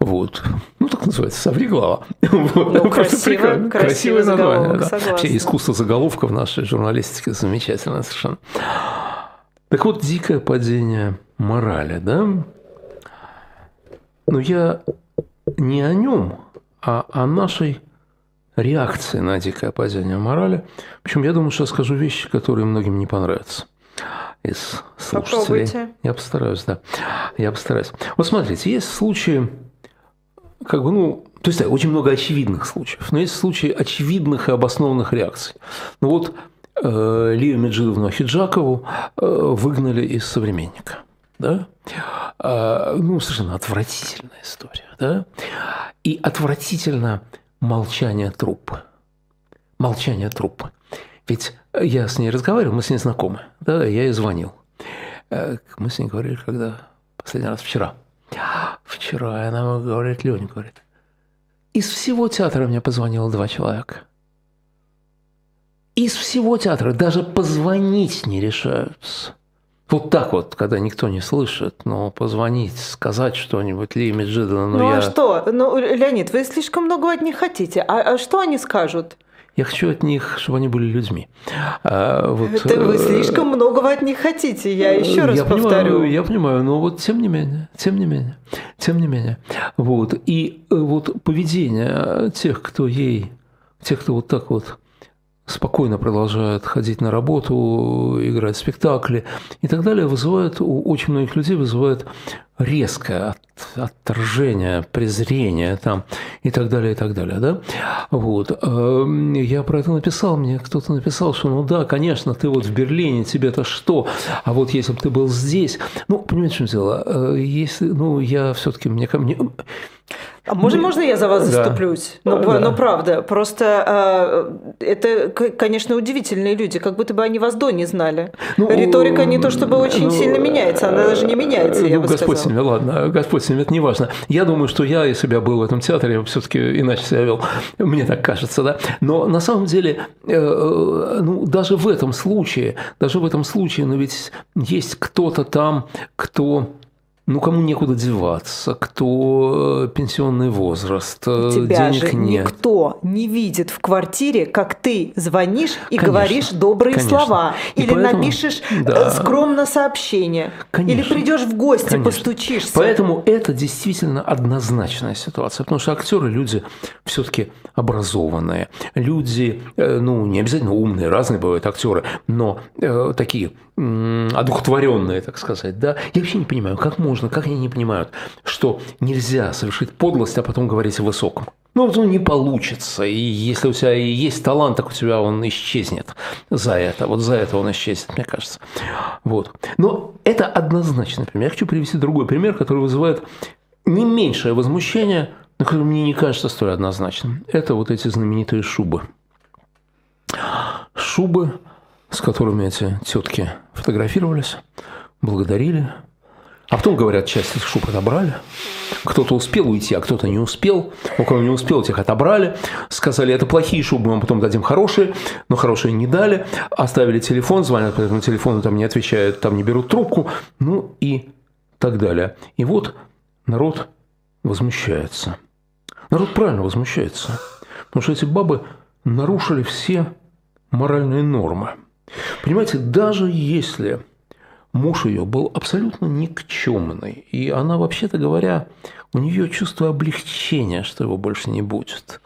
Вот. Ну, так называется, «Соври голова». Ну, красиво, красивое название. Да. Вообще искусство заголовка в нашей журналистике замечательно совершенно. Так вот, дикое падение морали, да? Но я не о нем, а о нашей реакции на дикое падение морали. Причем я думаю, что я скажу вещи, которые многим не понравятся. Из слушателей. Попробуйте. Я постараюсь, да. Я постараюсь. Вот смотрите, есть случаи, как бы, ну, то есть да, очень много очевидных случаев, но есть случаи очевидных и обоснованных реакций. Ну вот э, Лию Меджидовну Хиджакову э, выгнали из «Современника». Да? Э, ну, совершенно отвратительная история. Да? И отвратительно молчание труппы. Молчание труппы. Ведь я с ней разговаривал, мы с ней знакомы, да, я ей звонил. Мы с ней говорили, когда последний раз, вчера. Вчера она говорит, Лёня говорит, из всего театра мне позвонило два человека. Из всего театра даже позвонить не решаются. Вот так вот, когда никто не слышит, но позвонить, сказать что-нибудь, Лия Меджидовна, ну, ну я... а что? Ну, Леонид, вы слишком много от них хотите. А, а что они скажут? Я хочу от них, чтобы они были людьми. А, вот, это вы слишком многого от них хотите, я еще раз я повторю. Понимаю, я понимаю, но вот тем не менее, тем не менее, тем не менее. Вот. И вот поведение тех, кто ей, тех, кто вот так вот спокойно продолжают ходить на работу, играть в спектакли и так далее, вызывает у очень многих людей вызывает резкое отторжение, презрение там, и так далее, и так далее. Да? Вот. Я про это написал, мне кто-то написал, что ну да, конечно, ты вот в Берлине, тебе-то что? А вот если бы ты был здесь... Ну, понимаете, в чем дело? Если, ну, я все-таки... Мне ко мне... А можно, ну, можно я за вас да. заступлюсь? Но, да. но правда, просто э, это, конечно, удивительные люди, как будто бы они вас до не знали. Ну, риторика не то чтобы очень ну, сильно меняется, она даже не меняется, ну, я бы Господь сказала. С ними, ладно, Господь с ними, это не важно. Я думаю, что я, если бы я был в этом театре, я бы все-таки иначе себя вел, мне так кажется, да. Но на самом деле, э, ну, даже в этом случае, даже в этом случае, но ведь есть кто-то там, кто... Ну, кому некуда деваться, кто пенсионный возраст, тебя денег же нет. Никто не видит в квартире, как ты звонишь и конечно, говоришь добрые конечно. Слова. И или поэтому, напишешь да. скромно сообщение. Конечно, или придешь в гости, конечно. Постучишься. Поэтому это действительно однозначная ситуация. Потому что актеры люди все-таки образованные. Люди, ну, не обязательно умные, разные бывают актеры, но э, такие э, одухотворенные, так сказать. Да? Я вообще не понимаю, как можно. Можно, как они не понимают, что нельзя совершить подлость, а потом говорить о высоком. Ну, вот он не получится. И если у тебя и есть талант, так у тебя он исчезнет за это. Вот за это он исчезнет, мне кажется. Вот. Но это однозначный пример. Я хочу привести другой пример, который вызывает не меньшее возмущение, но которое мне не кажется столь однозначным. Это вот эти знаменитые шубы. Шубы, с которыми эти тетки фотографировались, благодарили. А потом, говорят, часть этих шуб отобрали. Кто-то успел уйти, а кто-то не успел. У кого не успел, тех отобрали. Сказали, это плохие шубы, мы потом дадим хорошие. Но хорошие не дали. Оставили телефон, звонят по этому телефону, там не отвечают, там не берут трубку. Ну и так далее. И вот народ возмущается. Народ правильно возмущается. Потому что эти бабы нарушили все моральные нормы. Понимаете, даже если... Муж ее был абсолютно никчемный, и она, вообще-то говоря, у нее чувство облегчения, что его больше не будет.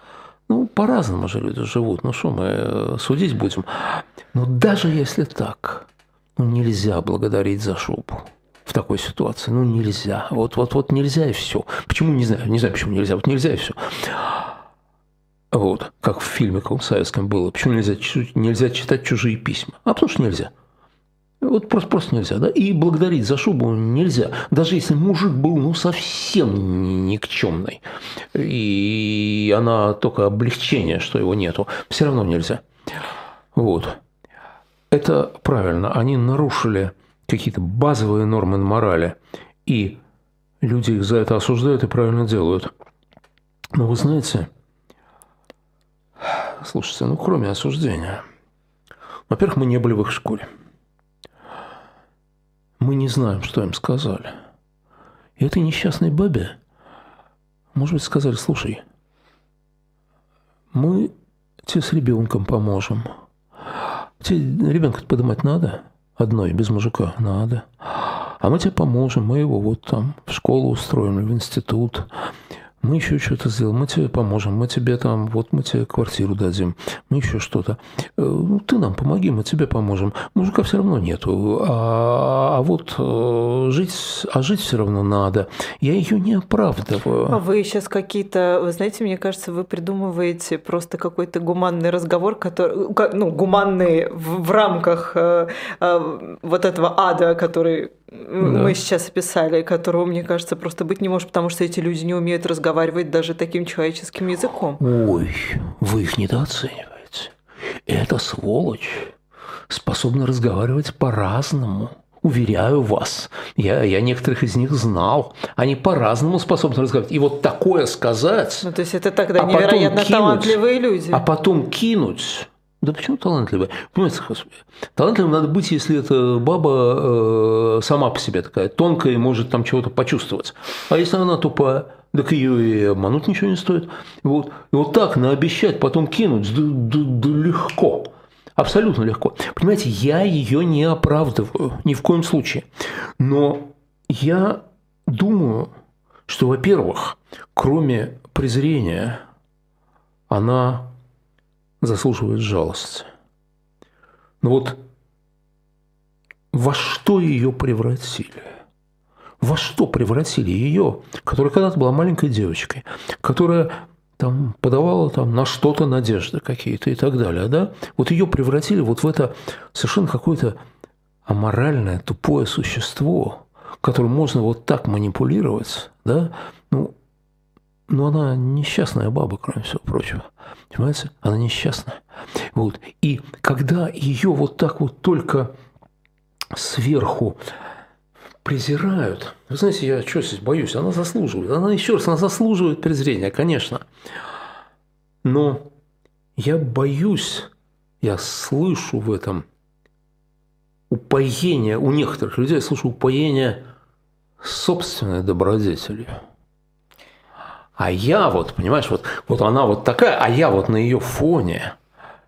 Ну, по-разному же люди живут, ну что мы судить будем. Но даже если так, ну нельзя благодарить за шубу в такой ситуации, ну нельзя, вот-вот-вот нельзя и все. Почему, не знаю, не знаю, почему нельзя, вот нельзя и все. Вот, как в фильме каком советском было, почему нельзя, нельзя читать чужие письма, а потому что нельзя. Вот просто, просто нельзя, да? И благодарить за шубу нельзя. Даже если мужик был, ну, совсем никчемный, и она только облегчение, что его нету, все равно нельзя. Вот. Это правильно. Они нарушили какие-то базовые нормы морали, и люди их за это осуждают и правильно делают. Но вы знаете, слушайте, ну, кроме осуждения, во-первых, мы не были в их школе. Мы не знаем, что им сказали. И этой несчастной бабе, может быть, сказали, слушай, мы тебе с ребенком поможем. Тебе ребенка-то поднимать надо, одной, без мужика, надо. А мы тебе поможем, мы его вот там в школу устроим, в институт. Мы еще что-то сделаем, мы тебе поможем, мы тебе там, вот мы тебе квартиру дадим, мы еще что-то. Ну, ты нам помоги, мы тебе поможем. Мужика все равно нету, а, а вот жить, а жить все равно надо. Я ее не оправдываю. А вы сейчас какие-то, вы знаете, мне кажется, вы придумываете просто какой-то гуманный разговор, который, ну, гуманный в, в рамках э, э, вот этого ада, который... мы да. сейчас описали, которого, мне кажется, просто быть не может, потому что эти люди не умеют разговаривать даже таким человеческим языком. Ой, вы их недооцениваете. Эта сволочь способна разговаривать по-разному. Уверяю вас, я, я некоторых из них знал. Они по-разному способны разговаривать. И вот такое сказать... Ну, то есть это тогда а невероятно кинуть, талантливые люди. А потом кинуть... Да почему талантливая? Понимаете, Господи, талантливым надо быть, если эта баба э, сама по себе такая тонкая и может там чего-то почувствовать. А если она тупая, так ее и обмануть ничего не стоит. Вот, и вот так наобещать, потом кинуть, да, да, да легко. Абсолютно легко. Понимаете, я ее не оправдываю ни в коем случае. Но я думаю, что, во-первых, кроме презрения, она... заслуживает жалости. Но вот во что ее превратили? Во что превратили ее, которая когда-то была маленькой девочкой, которая там подавала там на что-то надежды какие-то и так далее, да? Вот ее превратили вот в это совершенно какое-то аморальное, тупое существо, которым можно вот так манипулировать, да? Ну, но она несчастная баба, кроме всего прочего. Понимаете? Она несчастная. Вот. И когда ее вот так вот только сверху презирают. Вы знаете, я что здесь боюсь? Она заслуживает. Она, еще раз, она заслуживает презрения, конечно. Но я боюсь, я слышу в этом упоение у некоторых людей, я слышу упоение собственной добродетелью. А я вот, понимаешь, вот, вот она вот такая, а я вот на ее фоне.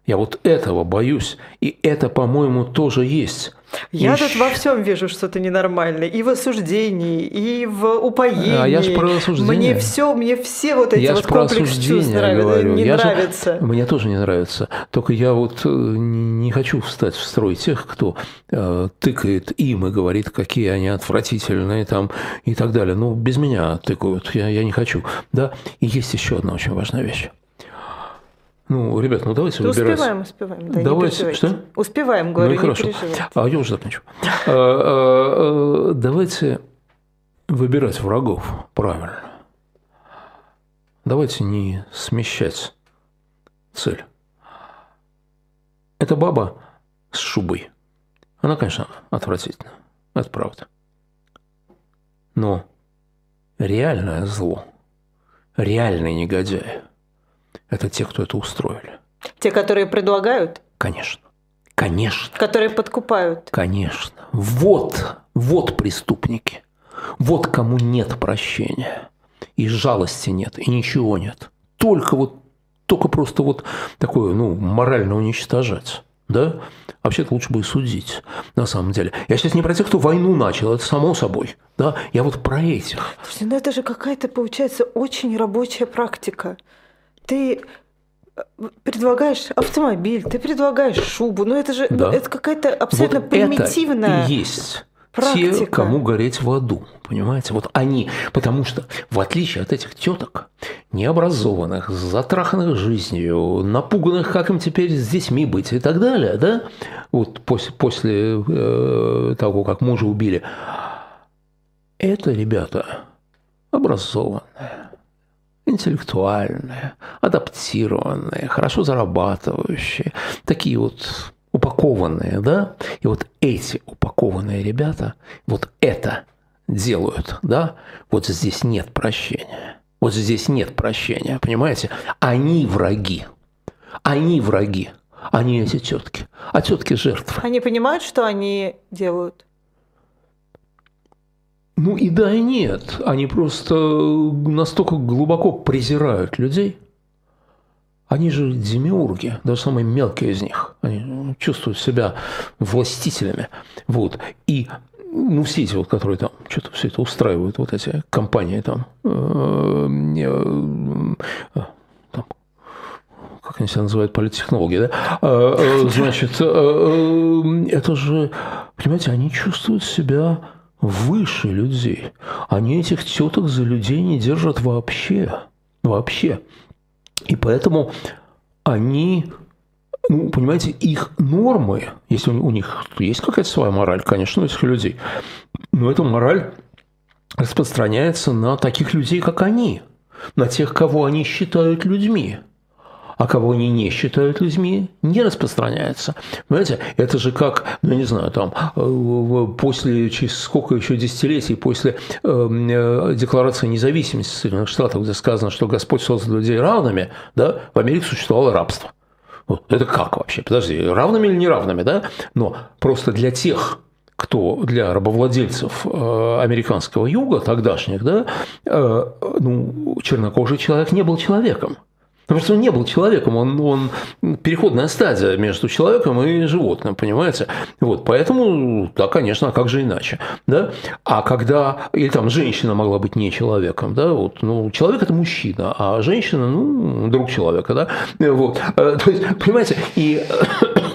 Я вот этого боюсь, и это, по-моему, тоже есть. Я Ищ... тут во всем вижу что-то ненормальное. И в осуждении, и в упоении. А я ж про осуждение. Мне все, мне все вот эти я вот комплекс чувств говорю. не я нравятся. Же... Мне тоже не нравится. Только я вот не хочу встать в строй тех, кто э, тыкает им и говорит, какие они отвратительные там и так далее. Ну, без меня тыкают, я, я не хочу. Да? И есть еще одна очень важная вещь. Ну, ребят, ну давайте да выбирать. Успеваем, успеваем. Да, давайте, что? Успеваем, говорю, ну, не хорошо. переживайте. А я уже закончу. Давайте выбирать врагов правильно. Давайте не смещать цель. Эта баба с шубой. Она, конечно, отвратительна. Это правда. Но реальное зло, реальный негодяй — это те, кто это устроили. Те, которые предлагают? Конечно. Конечно. Которые подкупают? Конечно. Вот, вот преступники. Вот кому нет прощения. И жалости нет, и ничего нет. Только вот, только просто вот такое, ну, морально уничтожать. Да? Вообще-то лучше бы и судить, на самом деле. Я сейчас не про тех, кто войну начал, это само собой. Да? Я вот про этих. Слушайте, ну это же какая-то, получается, очень рабочая практика. Ты предлагаешь автомобиль, ты предлагаешь шубу. Но это же да. ну, это какая-то абсолютно вот примитивная это и есть практика. Те, кому гореть в аду, понимаете? Вот они. Потому что, в отличие от этих теток, необразованных, затраханных жизнью, напуганных, как им теперь с детьми быть и так далее, да? Вот после, после э, того, как мужа убили. Это, ребята, образованные, интеллектуальные, адаптированные, хорошо зарабатывающие, такие вот упакованные, да? И вот эти упакованные ребята вот это делают, да? Вот здесь нет прощения. Вот здесь нет прощения, понимаете? Они враги. Они враги. Они эти тетки. А тетки жертвы. Они понимают, что они делают? Ну и да, и нет. Они просто настолько глубоко презирают людей. Они же демиурги, даже самые мелкие из них. Они чувствуют себя властителями. Вот. И ну, все эти, вот, которые там что-то все это устраивают, вот эти компании там, там как они себя называют, политтехнологи, да? Значит, это же, понимаете, они чувствуют себя выше людей. Они этих теток за людей не держат вообще. Вообще. И поэтому они, ну, понимаете, их нормы, если у них есть какая-то своя мораль, конечно, у этих людей, но эта мораль распространяется на таких людей, как они, на тех, кого они считают людьми. А кого они не считают людьми, не распространяется. Понимаете, это же как, ну, я не знаю, там, после, через сколько еще десятилетий после э, Декларации независимости Соединенных Штатов, где сказано, что Господь создал людей равными, да, в Америке существовало рабство. Вот. Это как вообще? Подожди, равными или неравными, да? Но просто для тех, кто для рабовладельцев американского юга, тогдашних, да, э, ну, чернокожий человек не был человеком. Потому что он не был человеком, он, он переходная стадия между человеком и животным, понимаете? Вот, поэтому, да, конечно, а как же иначе? Да? А когда, или там женщина могла быть не человеком, да, вот, ну, человек – это мужчина, а женщина, ну, друг человека, да, вот, то есть, понимаете, и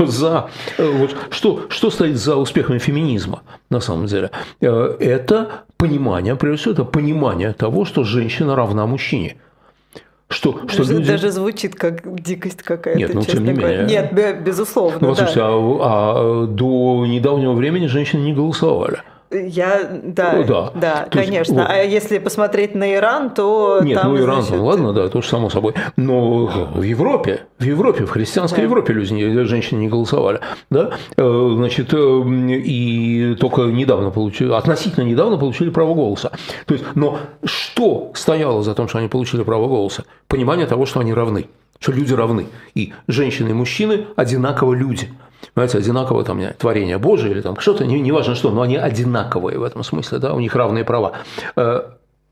за, вот, что, что стоит за успехами феминизма, на самом деле? Это понимание, прежде всего, это понимание того, что женщина равна мужчине. Что, что это люди... даже звучит как дикость какая-то. Нет, ну, тем не менее. Нет, безусловно. Ну, да. Слушайте, а, а до недавнего времени женщины не голосовали. Я, да, ну, да. да конечно. Есть, вот. А если посмотреть на Иран, то нет, там, ну Иран, значит... ну, ладно, да, тоже само собой. Но в Европе, в Европе, в христианской да. Европе люди, женщины не голосовали, да? Значит, и только недавно получили, относительно недавно получили право голоса. То есть, но что стояло за тем, что они получили право голоса? Понимание того, что они равны, что люди равны, и женщины и мужчины одинаково люди. Понимаете, одинаковое там, творение Божие или там что-то, не, не важно что, но они одинаковые в этом смысле, да, у них равные права.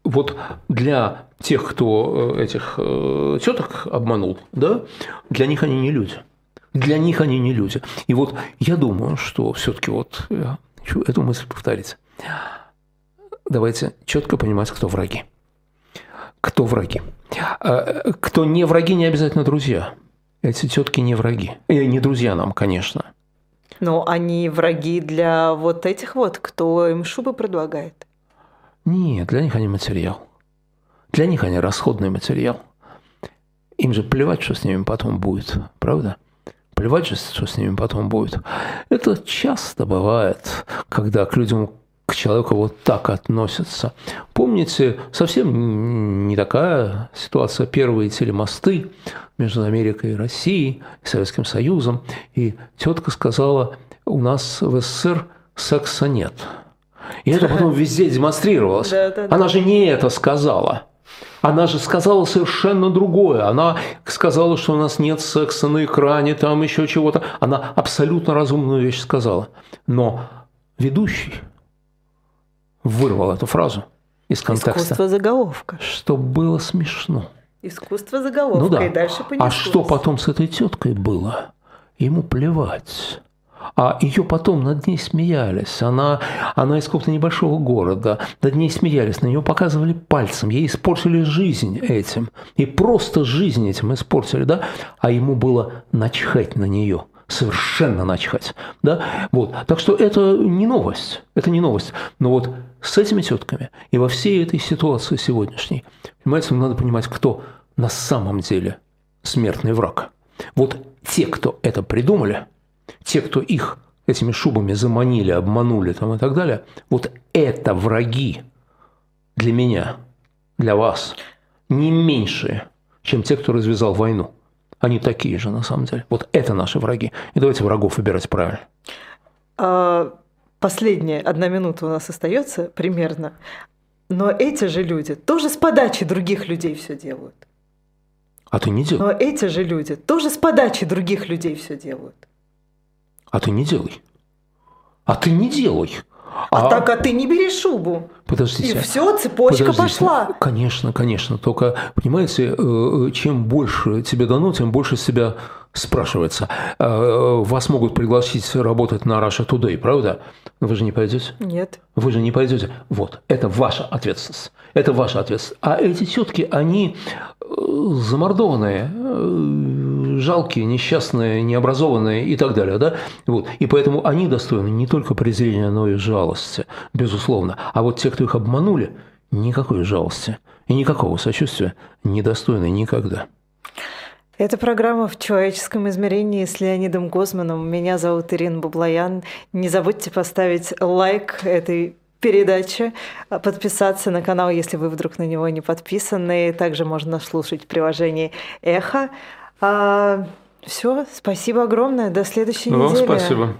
Вот для тех, кто этих теток обманул, да, для них они не люди. Для них они не люди. И вот я думаю, что все-таки вот я хочу эту мысль повторить. Давайте четко понимать, кто враги. Кто враги. Кто не враги, не обязательно друзья. Эти тетки не враги. И не друзья нам, конечно. Но они враги для вот этих вот, кто им шубы предлагает? Нет, для них они материал. Для них они расходный материал. Им же плевать, что с ними потом будет. Правда? Плевать же, что с ними потом будет. Это часто бывает, когда к людям... к человеку вот так относятся. Помните, совсем не такая ситуация. Первые телемосты между Америкой и Россией, и Советским Союзом. И тетка сказала, у нас в СССР секса нет. И это потом везде демонстрировалось. Да, да, да. Она же не это сказала. Она же сказала совершенно другое. Она сказала, что у нас нет секса на экране, там еще чего-то. Она абсолютно разумную вещь сказала. Но ведущий вырвал эту фразу из контекста. Искусство заголовка. Что было смешно. Искусство заголовка, ну, да. И дальше понеслось. А что потом с этой теткой было? Ему плевать. А ее потом над ней смеялись. Она, она из какого-то небольшого города. Над ней смеялись, на нее показывали пальцем. Ей испортили жизнь этим. И просто жизнь этим испортили, да? А ему было начхать на нее. Совершенно начхать, да? Вот. Так что это не новость. Это не новость. Но вот с этими тетками и во всей этой ситуации сегодняшней, понимаете, надо понимать, кто на самом деле смертный враг. Вот те, кто это придумали, те, кто их этими шубами заманили, обманули там и так далее, вот это враги для меня, для вас, не меньшие, чем те, кто развязал войну. Они такие же, на самом деле. Вот это наши враги. И давайте врагов выбирать правильно. Последняя, одна минута у нас остается примерно. Но эти же люди тоже с подачи других людей все делают. А ты не делай. Но эти же люди тоже с подачи других людей все делают. А ты не делай. А ты не делай. А, а так, а ты не бери шубу. Подождите. И все, цепочка подождите. пошла. Конечно, конечно. Только, понимаете, чем больше тебе дано, тем больше себя спрашивается. Вас могут пригласить работать на Russia Today, правда? Вы же не пойдете? Нет. Вы же не пойдете. Вот. Это ваша ответственность. Это ваша ответственность. А эти тетки, они замордованные, жалкие, несчастные, необразованные и так далее. Да? Вот. И поэтому они достойны не только презрения, но и жалости, безусловно. А вот те, кто их обманули, никакой жалости и никакого сочувствия не достойны никогда. Это программа «В человеческом измерении» с Леонидом Гозманом. Меня зовут Ирина Баблоян. Не забудьте поставить лайк этой передаче, подписаться на канал, если вы вдруг на него не подписаны. Также можно слушать в приложении «Эхо». А, все, спасибо огромное. До следующей недели. Вам спасибо.